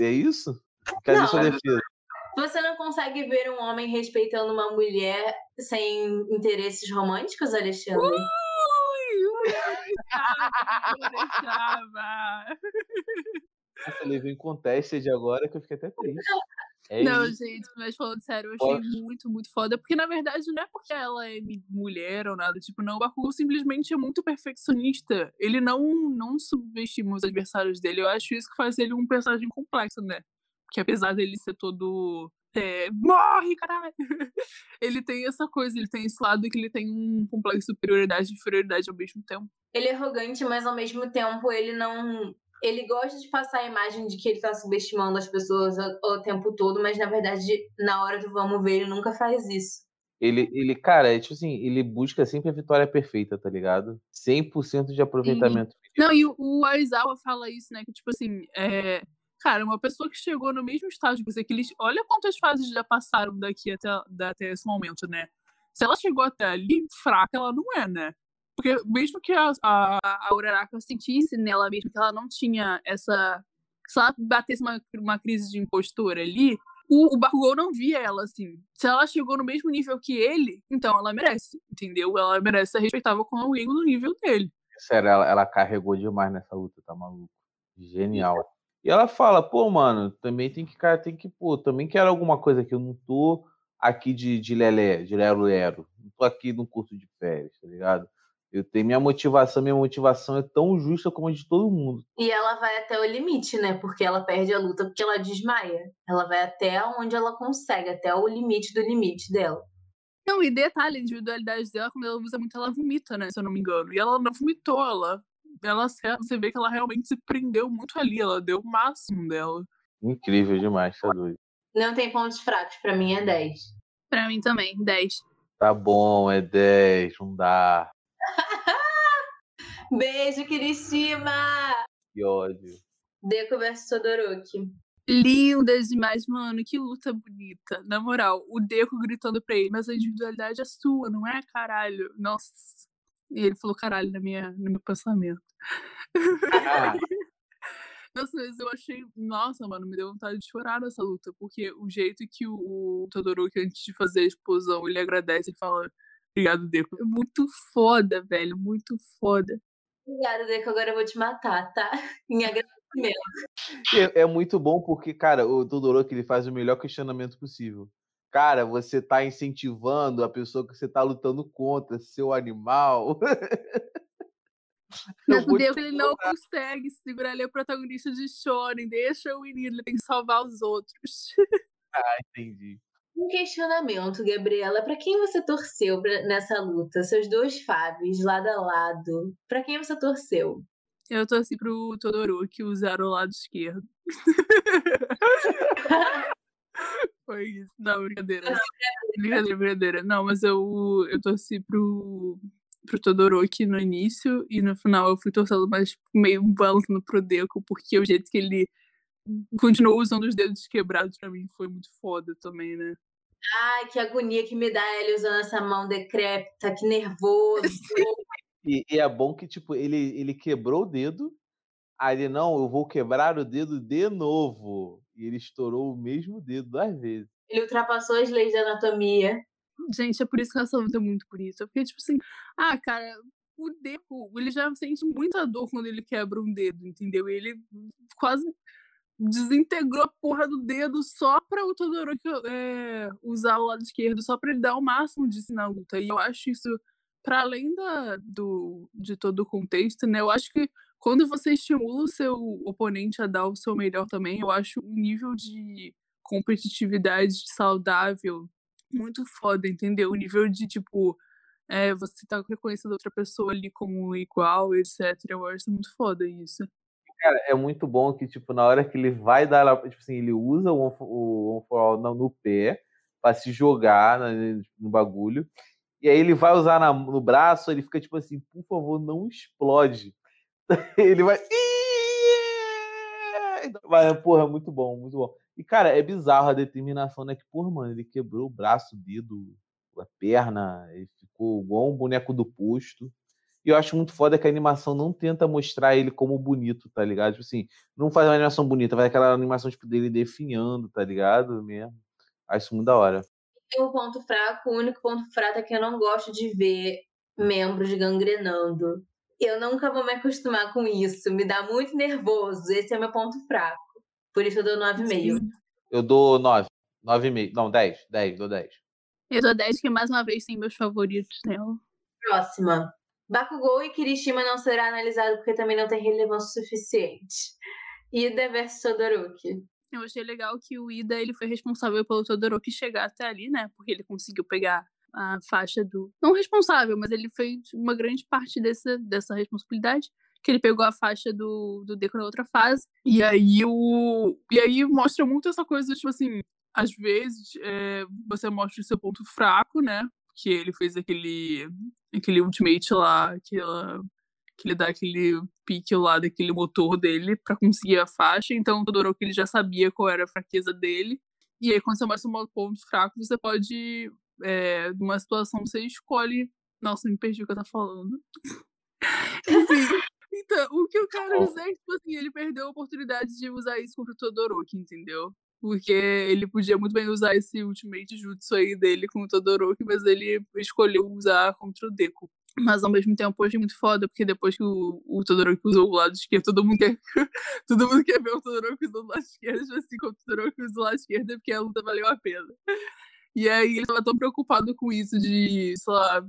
É isso? Cadê não, sua defesa? Você não consegue ver um homem respeitando uma mulher sem interesses românticos, Alexandre? Ui, ui, eu levei um contexto de agora que eu fiquei até triste. É não, isso. Gente, mas falando sério, eu achei Poxa. muito, muito foda. Porque, na verdade, não é porque ela é mulher ou nada, tipo, não. O Bakugou simplesmente é muito perfeccionista. Ele não, não subestima os adversários dele. Eu acho isso que faz ele um personagem complexo, né? Porque apesar dele ser todo... É, morre, caralho! Ele tem essa coisa, ele tem esse lado que ele tem um complexo de superioridade e inferioridade ao mesmo tempo. Ele é arrogante, mas ao mesmo tempo ele não... Ele gosta de passar a imagem de que ele tá subestimando as pessoas o, o tempo todo, mas, na verdade, na hora do vamos ver, ele nunca faz isso. Ele, ele cara, é tipo assim, ele busca sempre a vitória perfeita, tá ligado? cem por cento de aproveitamento. Sim. Não, e o, o Aizawa fala isso, né? Que, tipo assim, é... cara, uma pessoa que chegou no mesmo estágio que você, que eles... Olha quantas fases já passaram daqui até, até esse momento, né? Se ela chegou até ali, fraca ela não é, né? Porque mesmo que a, a, a Uraraka sentisse nela mesmo que ela não tinha essa... Se ela batesse uma, uma crise de impostura ali, o, o Bakugou não via ela, assim. Se ela chegou no mesmo nível que ele, então ela merece, entendeu? Ela merece ser respeitável com alguém no nível dele. Sério, ela, ela carregou demais nessa luta, tá maluco? Genial. E ela fala, pô, mano, também tem que, cara, tem que, pô, também quero alguma coisa que eu não tô... aqui de, de lelé, de lero lero. Não tô aqui num curso de férias, tá ligado? Eu tenho minha motivação, minha motivação é tão justa como a de todo mundo. E ela vai até o limite, né? Porque ela perde a luta, porque ela desmaia. Ela vai até onde ela consegue, até o limite do limite dela. Não, e detalhe, a individualidade dela, quando ela usa muito, ela vomita, né? Se eu não me engano. E ela não vomitou, ela... ela você vê que ela realmente se prendeu muito ali, ela deu o máximo dela. Incrível demais, tá doido. Não tem pontos fracos, pra mim é dez. Pra mim também, dez. Tá bom, é dez, não dá. Beijo, Kirishima! Que ódio. Deku versus Todoroki. Lindas demais, mano, que luta bonita. Na moral, o Deku gritando pra ele, mas a individualidade é sua, não é, caralho? Nossa. E ele falou caralho na minha, no meu pensamento. Ah. Nossa, mas eu achei... Nossa, mano, me deu vontade de chorar nessa luta. Porque o jeito que o, o Todoroki, antes de fazer a explosão, ele agradece e fala obrigado, Deku. Muito foda, velho. Muito foda. Obrigado, Deku. Agora eu vou te matar, tá? Em agradecimento. É, é muito bom porque, cara, o Todoroki, ele faz o melhor questionamento possível. Cara, você tá incentivando a pessoa que você tá lutando contra, seu animal. Mas o Deus, ele não consegue segurar, ele é o protagonista de Shonen, deixa o menino, ele tem que salvar os outros. Ah, entendi. Um questionamento, Gabriela, pra quem você torceu nessa luta? Seus dois Fábios, lado a lado, pra quem você torceu? Eu torci pro Todoroki usar o lado esquerdo. Foi isso, não, brincadeira. Não, brincadeira, brincadeira. Não, mas eu, eu torci pro, pro Todoroki no início e no final eu fui torcendo mais meio balançando pro Deku, porque o jeito que ele continuou usando os dedos quebrados pra mim foi muito foda também, né? Ai, que agonia que me dá ele usando essa mão decrépita, que nervoso. E, e é bom que, tipo, ele, ele quebrou o dedo, aí ele, não, eu vou quebrar o dedo de novo. E ele estourou o mesmo dedo duas vezes. Ele ultrapassou as leis da anatomia. Gente, é por isso que essa luta é muito bonita. Porque, tipo assim, ah, cara, o Deku, ele já sente muita dor quando ele quebra um dedo, entendeu? Ele quase desintegrou a porra do dedo só pra o Todoroki é, usar o lado esquerdo, só pra ele dar o máximo de si na luta. E eu acho isso, pra além da, do, de todo o contexto, né? Eu acho que quando você estimula o seu oponente a dar o seu melhor também, eu acho um nível de competitividade saudável muito foda, entendeu? O nível de, tipo, é, você tá reconhecendo outra pessoa ali como igual, etcétera. Eu acho muito foda isso. Cara, é muito bom que, tipo, na hora que ele vai dar, tipo assim, ele usa o on-for-all no pé pra se jogar no bagulho, e aí ele vai usar na, no braço, ele fica tipo assim, por favor, não explode. Ele vai... Mas, porra, muito bom, muito bom. E, cara, é bizarro a determinação, né? Que, porra, mano, ele quebrou o braço, o dedo, a perna, ele ficou igual um boneco do posto. E eu acho muito foda que a animação não tenta mostrar ele como bonito, tá ligado? Tipo assim, não faz uma animação bonita, vai aquela animação tipo, dele definhando, tá ligado? Mesmo. Acho isso muito da hora. E o ponto fraco, o único ponto fraco é que eu não gosto de ver membros gangrenando. Eu nunca vou me acostumar com isso. Me dá muito nervoso. Esse é o meu ponto fraco. Por isso eu dou nove vírgula cinco. Eu dou nove. nove vírgula cinco. Não, dez. dez. Dou dez. Eu dou dez, que mais uma vez tem meus favoritos nela. Próxima. Bakugou e Kirishima não será analisado porque também não tem relevância suficiente. Ida versus Todoroki. Eu achei legal que o Ida ele foi responsável pelo Todoroki chegar até ali, né? Porque ele conseguiu pegar... a faixa do... Não responsável, mas ele fez uma grande parte dessa, dessa responsabilidade, que ele pegou a faixa do, do Deku na outra fase. E aí o... E aí mostra muito essa coisa, tipo assim, às vezes é, você mostra o seu ponto fraco, né? Que ele fez aquele... aquele ultimate lá, aquela... que ele dá aquele pique lá daquele motor dele pra conseguir a faixa. Então o Todoroki ele já sabia qual era a fraqueza dele. E aí quando você mostra um ponto fraco, você pode... É, numa situação você escolhe. Nossa, me perdi o que eu tava falando. Enfim, então, o que eu quero dizer é que tipo assim, ele perdeu a oportunidade de usar isso contra o Todoroki, entendeu? Porque ele podia muito bem usar esse ultimate jutsu aí dele com o Todoroki, mas ele escolheu usar contra o Deku. Mas ao mesmo tempo hoje é muito foda, porque depois que o, o Todoroki usou o lado esquerdo, todo mundo quer, todo mundo quer ver o Todoroki usando o lado esquerdo, assim como o Todoroki usou o lado esquerdo, porque a luta valeu a pena. E aí ele tava tão preocupado com isso de, sei lá,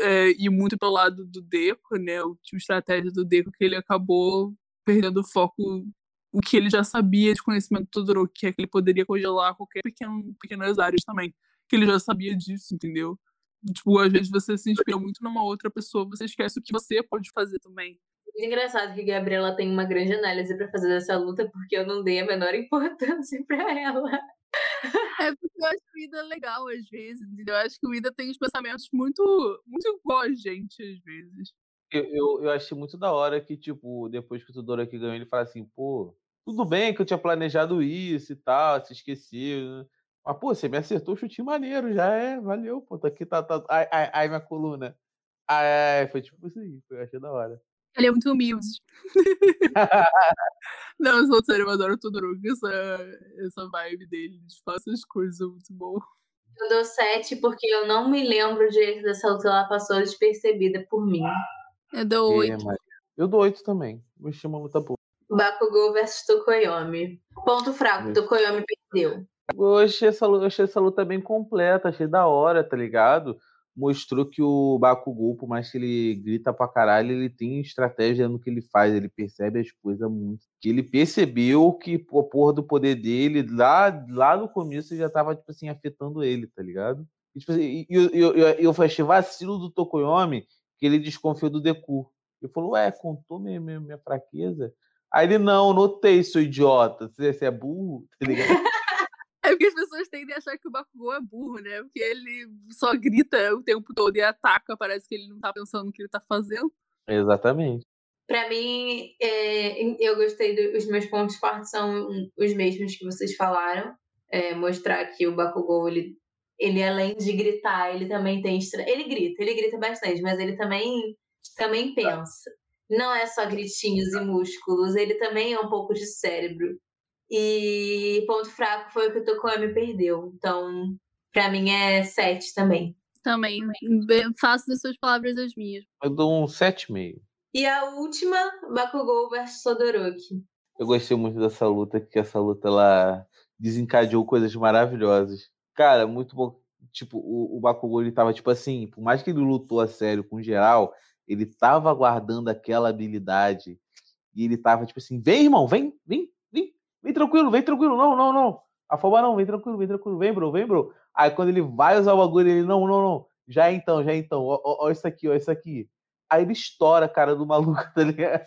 é, ir muito pelo lado do Deku, né? O tipo de estratégia do Deku, que ele acabou perdendo o foco, o que ele já sabia de conhecimento do Todoroki, que é que ele poderia congelar qualquer pequeno, pequenas áreas também. Que ele já sabia disso, entendeu? Tipo, às vezes você se inspira muito numa outra pessoa, você esquece o que você pode fazer também. É engraçado que a Gabriela tem uma grande análise pra fazer dessa luta, porque eu não dei a menor importância pra ela. É porque eu acho que o Ida é legal, às vezes. Eu acho que o Ida tem uns pensamentos muito, muito iguais a gente, às vezes. Eu, eu, eu achei muito da hora que, tipo, depois que o Todoroki ganhou, ele fala assim, pô, tudo bem que eu tinha planejado isso e tal, se esqueceu, né? Mas, pô, você me acertou o chutinho maneiro, já é, valeu, pô, tá aqui, tá, tá, ai, ai, ai, minha coluna. Ai, ai, ai, foi tipo isso aí, eu achei da hora. Ele é muito humilde. Não, eu sou sério, eu adoro o Todoroki, essa, essa vibe dele, de fazer as coisas, é muito bom. Eu dou sete, porque eu não me lembro direito dessa luta, ela passou despercebida por mim. Eu dou oito. É, eu dou oito também, me chama luta boa. Bakugou versus Tokoyami. Ponto fraco, Tokoyami perdeu. Eu achei, essa, eu achei essa luta bem completa, achei da hora, tá ligado? Mostrou que o Bakugou, por mais que ele grita pra caralho, ele tem estratégia no que ele faz, ele percebe as coisas muito. Que ele percebeu que a porra do poder dele, lá, lá no começo, já tava, tipo assim, afetando ele, tá ligado? E tipo assim, eu, eu, eu, eu achei vacilo do Tokoyami, que ele desconfiou do Deku. Ele falou, ué, contou minha, minha, minha fraqueza? Aí ele, não, notei, seu idiota, você, você é burro, tá ligado? É porque as pessoas tendem a achar que o Bakugou é burro, né? Porque ele só grita o tempo todo e ataca, parece que ele não tá pensando no que ele tá fazendo. Exatamente. Pra mim, é, eu gostei dos meus pontos fortes, são os mesmos que vocês falaram. É, mostrar que o Bakugou, ele, ele além de gritar, ele também tem... Estra... Ele grita, ele grita bastante, mas ele também, também pensa. Não é só gritinhos e músculos, ele também é um pouco de cérebro. E ponto fraco foi o que o Tokoyami perdeu. Então, pra mim é sete também. Também. Faço das suas palavras as minhas. Eu dou um sete e meio. E a última, Bakugou versus Todoroki. Eu gostei muito dessa luta, que essa luta ela desencadeou coisas maravilhosas. Cara, muito bom. Tipo, o, o Bakugou, ele tava tipo assim, por mais que ele lutou a sério com geral, ele tava guardando aquela habilidade. E ele tava tipo assim, vem, irmão, vem, vem. Vem tranquilo, vem tranquilo, não, não, não. Afoba não, vem tranquilo, vem tranquilo, vem, bro, vem, bro. Aí quando ele vai usar o bagulho, ele, não, não, não. Já é então, já é então. Ó, ó, ó isso aqui, ó isso aqui. Aí ele estoura a cara do maluco, tá ligado?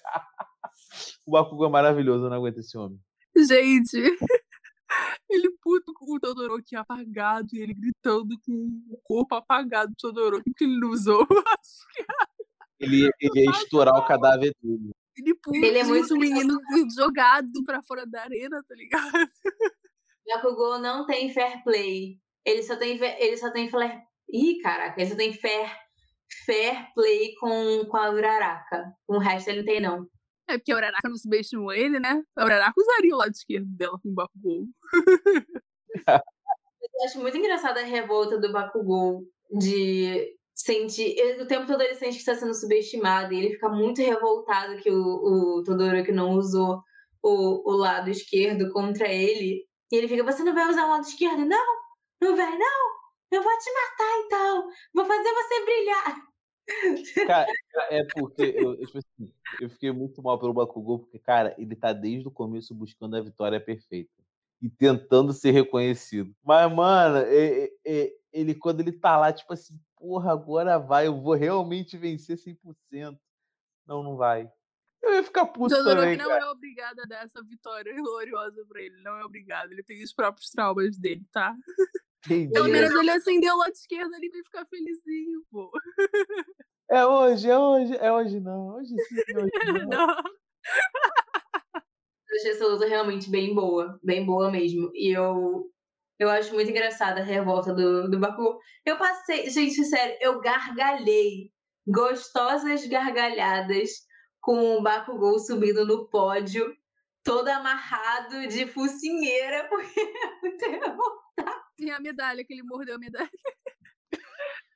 O Bakugou é maravilhoso, eu não aguento esse homem. Gente, ele puto com o Todoroki apagado e ele gritando com o corpo apagado do Todoroki que ele não usou. Ele, ele ia estourar o cadáver dele. Ele, ele é muito um menino jogado pra fora da arena, tá ligado? Bakugou não tem fair play. Ele só tem, ele só tem fair... Ih, caraca, ele só tem fair, fair play com, com a Uraraka. Com o resto ele não tem, não. É porque a Uraraka não subestimou ele, né? A Uraraka usaria o lado esquerdo dela com o Bakugou. Eu acho muito engraçada a revolta do Bakugou de... Sente, o tempo todo ele sente que está sendo subestimado e ele fica muito revoltado que o, o Todoroki não usou o, o lado esquerdo contra ele. E ele fica, você não vai usar o lado esquerdo? Não, não vai, não. Eu vou te matar, então. Vou fazer você brilhar. Cara, é porque eu, eu, eu fiquei muito mal pelo Bakugou, porque, cara, ele tá desde o começo buscando a vitória perfeita e tentando ser reconhecido. Mas, mano, é, é, ele quando ele tá lá, tipo assim, porra, agora vai, eu vou realmente vencer cem por cento. Não, não vai. Eu ia ficar puto também, Todoroki não cara. É obrigado a dar essa vitória gloriosa pra ele, não é obrigado. Ele tem os próprios traumas dele, tá? Entendi. Pelo menos ele acendeu o lado esquerdo ali pra ficar felizinho, pô. É hoje, é hoje, é hoje não. Hoje sim, hoje não. Não. Eu achei essa luta realmente bem boa, bem boa mesmo. E eu... Eu acho muito engraçada a revolta do, do Bakugou. Eu passei... Gente, sério, eu gargalhei. Gostosas gargalhadas com o Bakugou subindo no pódio, todo amarrado de focinheira, porque é muito revoltado. E a medalha, que ele mordeu a medalha.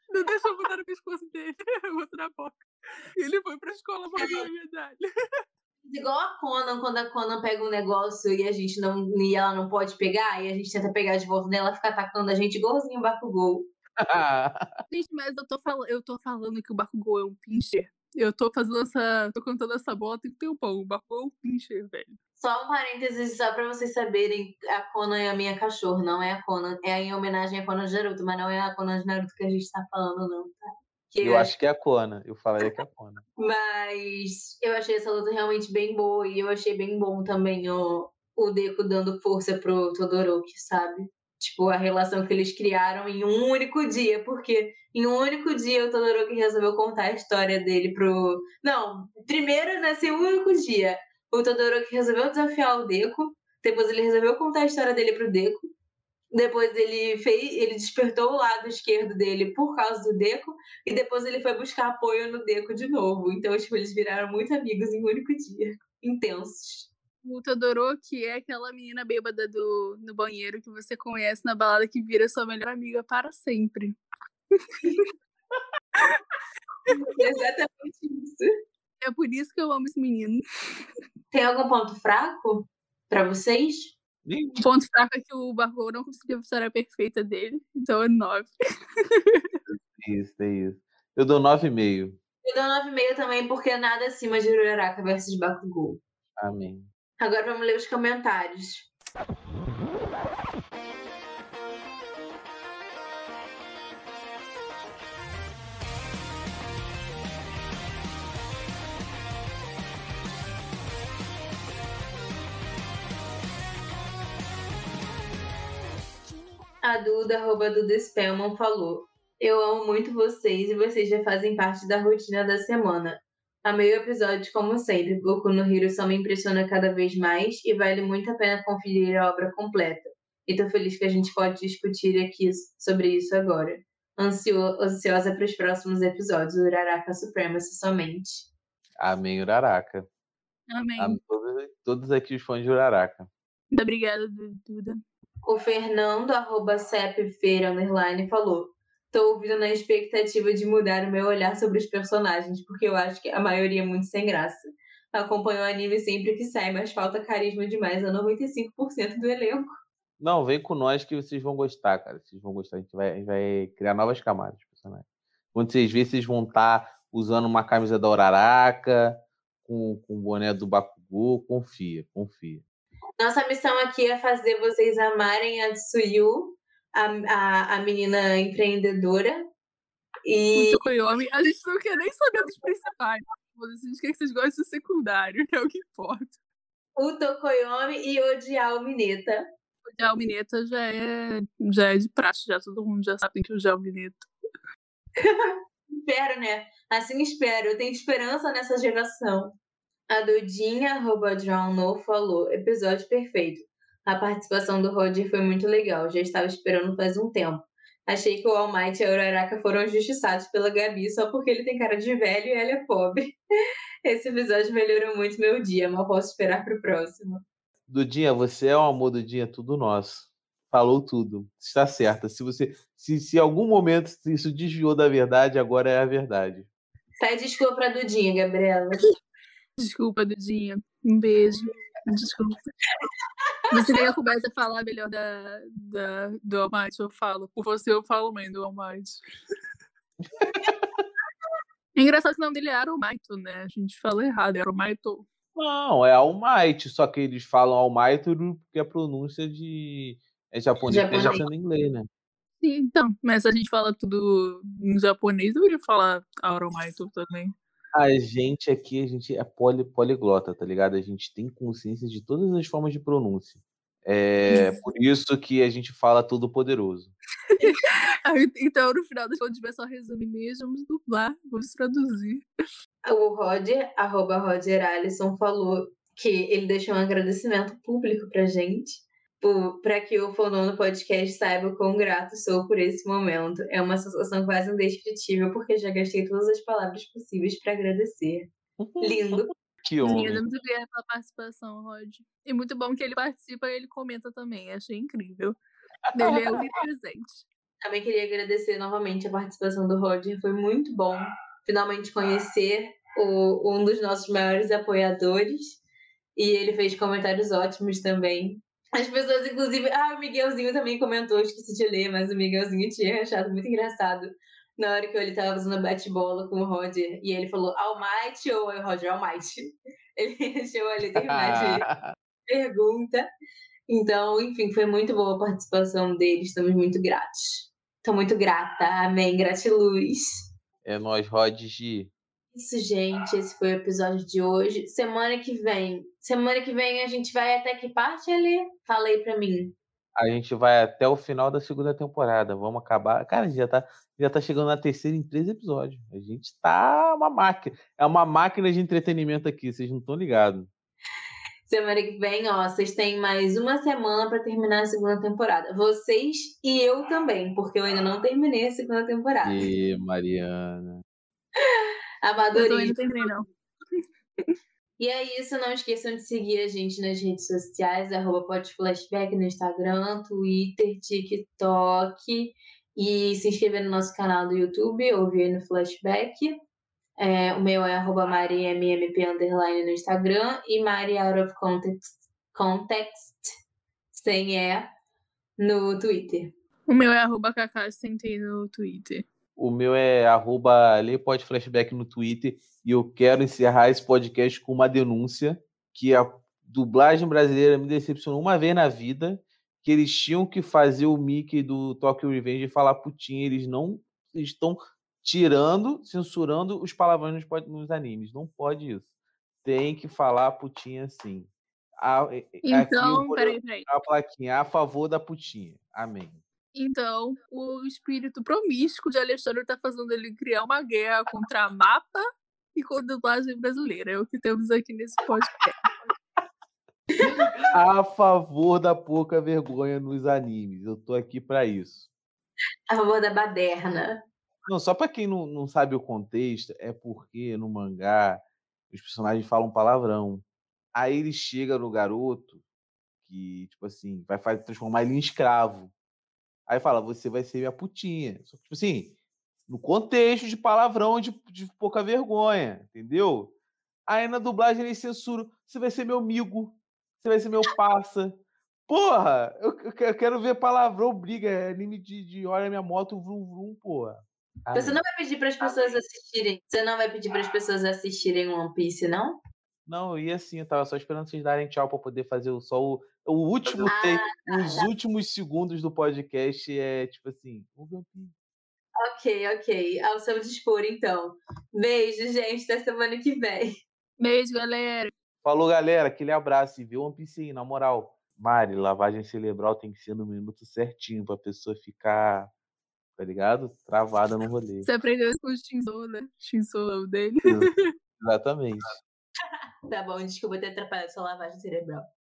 Não deixa eu botar no pescoço dele, eu boto na boca. Ele foi pra escola mordendo a medalha. igual a Conan, quando a Conan pega um negócio e a gente não, e ela não pode pegar, e a gente tenta pegar de volta dela, fica atacando a gente igualzinho o Bakugou. Gente, mas eu tô, fal- eu tô falando que o Bakugou é um pincher. Eu tô fazendo essa... tô cantando essa bola tem um tempão. O Bakugou é um pincher, velho. Só um parênteses, só pra vocês saberem, a Conan é a minha cachorra, não é a Conan. É em homenagem a Conan de Naruto, mas não é a Conan de Naruto que a gente tá falando, não, tá? Que eu é... acho que é a Conan, eu falaria que é a Conan. Mas eu achei essa luta realmente bem boa, e eu achei bem bom também o, o Deku dando força pro Todoroki, sabe? Tipo, a relação que eles criaram em um único dia, porque em um único dia o Todoroki resolveu contar a história dele pro... Não, primeiro nesse único dia, o Todoroki resolveu desafiar o Deku, depois ele resolveu contar a história dele pro Deku, depois ele, fez... ele despertou o lado esquerdo dele por causa do Deku, e depois ele foi buscar apoio no Deku de novo. Então, tipo, eles viraram muito amigos em um único dia, intensos. O Todoroki é aquela menina bêbada do, do banheiro que você conhece na balada, que vira sua melhor amiga para sempre. É exatamente isso. É por isso que eu amo esse menino. Tem algum ponto fraco para vocês? O ponto fraco é que o Bakugou não conseguiu a vitória perfeita dele, então é nove. Isso, é isso. Eu dou nove e meio. Eu dou nove e meio também, porque nada acima de Uraraka versus Bakugou. Amém. Agora vamos ler os comentários. A Duda, arroba Duda Spellman, falou: eu amo muito vocês e vocês já fazem parte da rotina da semana. Amei o episódio, como sempre. Boku no Hero só me impressiona cada vez mais e vale muito a pena conferir a obra completa. E tô feliz que a gente pode discutir aqui sobre isso agora. Ansio... Ansiosa para os próximos episódios. Uraraka Supremacy somente. Amém, Uraraka. Amém. Amém. Todos, todos aqui os fãs de Uraraka. Muito obrigada, Duda. O Fernando, arroba sepfeira, underline, falou: tô ouvindo na expectativa de mudar o meu olhar sobre os personagens, porque eu acho que a maioria é muito sem graça. Acompanho o anime sempre que sai, mas falta carisma demais a noventa e cinco por cento do elenco. Não, vem com nós que vocês vão gostar, cara. Vocês vão gostar. A gente vai, a gente vai criar novas camadas de personagens. Quando vocês verem, vocês vão estar usando uma camisa da Uraraka, com, com o boné do Bakugou. Confia, confia. Nossa missão aqui é fazer vocês amarem a Tsuyu, A, a, a menina empreendedora. E... o Tokoyami. A gente não quer nem saber dos principais. A gente quer que vocês gostem do secundário, que é o que importa. O Tokoyami e odiar o Mineta. Odiar o Mineta já é, já é de praxe, já todo mundo já sabe que odiar o Mineta. Espero, né? Assim espero. Eu tenho esperança nessa geração. A Dudinha, arroba John No, falou: episódio perfeito. A participação do Roger foi muito legal, já estava esperando faz um tempo. Achei que o All Might e a Uraraka foram injustiçados pela Gabi só porque ele tem cara de velho e ela é pobre. Esse episódio melhorou muito meu dia, mal posso esperar pro próximo. Dudinha, você é um amor, Dudinha, tudo nosso. Falou tudo, está certa. Se você, se, se algum momento isso desviou da verdade, agora é a verdade. Sai desculpa pra Dudinha, Gabriela. Desculpa, Dudinha. Um beijo. Desculpa. Você nem começa a falar melhor da, da, do All Might, eu falo. Por você eu falo bem do All Might. É engraçado que o nome dele é All Might, né? A gente fala errado, é All Might. Não, é All Might, só que eles falam All Might porque a pronúncia de... é japonês, é japonês em inglês, né? Sim, então. Mas se a gente fala tudo em japonês, eu iria falar All Might também. A gente aqui, a gente é poli, poliglota, tá ligado? A gente tem consciência de todas as formas de pronúncia. É por isso que a gente fala todo poderoso. Então, no final das contas, vai só resumir mesmo, vamos dublar, vamos traduzir. O Roger, arroba Roger Allison, falou que ele deixou um agradecimento público pra gente, para que o Fonono Podcast saiba o quão grato sou por esse momento. É uma sensação quase indescritível, porque já gastei todas as palavras possíveis para agradecer. Lindo. Que honra. Lindo, muito obrigada pela participação, Rod. E muito bom que ele participa e ele comenta também. Achei incrível. Ele é muito presente. Também queria agradecer novamente a participação do Roger. Foi muito bom finalmente conhecer o, um dos nossos maiores apoiadores, e ele fez comentários ótimos também. As pessoas, inclusive... Ah, o Miguelzinho também comentou, esqueci de ler, mas o Miguelzinho tinha achado muito engraçado na hora que ele tava fazendo bate-bola com o Roger, e ele falou All Might, ou aí o Roger, All Might. Ele achou ali terminar de pergunta. Então, enfim, foi muito boa a participação deles, estamos muito gratos. Estou muito grata, amém, gratiluz. É nóis, Rod G. Isso, gente, esse foi o episódio de hoje. Semana que vem, semana que vem a gente vai até que parte, Alê? Fala aí pra mim. A gente vai até o final da segunda temporada, vamos acabar. Cara, a gente já tá, já tá chegando na terceira em três episódios. A gente tá uma máquina, é uma máquina de entretenimento aqui, vocês não estão ligados. Semana que vem, ó, vocês têm mais uma semana pra terminar a segunda temporada. Vocês e eu também, porque eu ainda não terminei a segunda temporada. E Mariana. Amadorismo. Eu também não terminei, não. E é isso, não esqueçam de seguir a gente nas redes sociais, arroba podflashback no Instagram, Twitter, TikTok, e se inscrever no nosso canal do YouTube, O V N I Flashback. É, o meu é arroba mariammp underline no Instagram e Mari Out of Context, context sem E no Twitter. O meu é arroba Kaká Sentei no Twitter. O meu é arroba Lepod Flashback no Twitter. E eu quero encerrar esse podcast com uma denúncia que a dublagem brasileira me decepcionou uma vez na vida, que eles tinham que fazer o Mickey do Tokyo Revenge e falar putinha. Eles não eles estão... tirando, censurando os palavrões nos, nos animes. Não pode isso. Tem que falar putinha sim. A, então, peraí, peraí. A plaquinha a favor da putinha. Amém. Então, o espírito promíscuo de Alexandre tá fazendo ele criar uma guerra contra a mapa e contra a dublagem brasileira. É o que temos aqui nesse podcast. A favor da pouca vergonha nos animes. Eu tô aqui pra isso. A favor da baderna. Não, só para quem não, não sabe o contexto, é porque no mangá os personagens falam palavrão. Aí ele chega no garoto que, tipo assim, vai fazer, transformar ele em escravo. Aí fala, você vai ser minha putinha. Só que, tipo assim, no contexto de palavrão, de, de pouca vergonha, entendeu? Aí na dublagem ele censura, você vai ser meu amigo, você vai ser meu parça. Porra, eu, eu quero ver palavrão, briga, é anime de, de olha minha moto, vrum, vrum, porra. Então você não vai pedir para as pessoas assistirem? Você não vai pedir para as pessoas assistirem One Piece, não? Não, e assim, eu tava só esperando vocês darem tchau para poder fazer só o, o último ah, take, tá, os tá. últimos segundos do podcast é tipo assim. Ok, ok. Ao seu dispor, então. Beijo, gente. Até semana que vem. Beijo, galera. Falou, galera. Aquele abraço e viu One Piece aí, na moral. Mari, lavagem cerebral tem que ser no minuto certinho pra pessoa ficar. Tá ligado? Travada no rolê. Você aprendeu isso com o Shinso, né? Shinso é o dele. Exatamente. Tá bom, desculpa ter atrapalhado sua lavagem cerebral.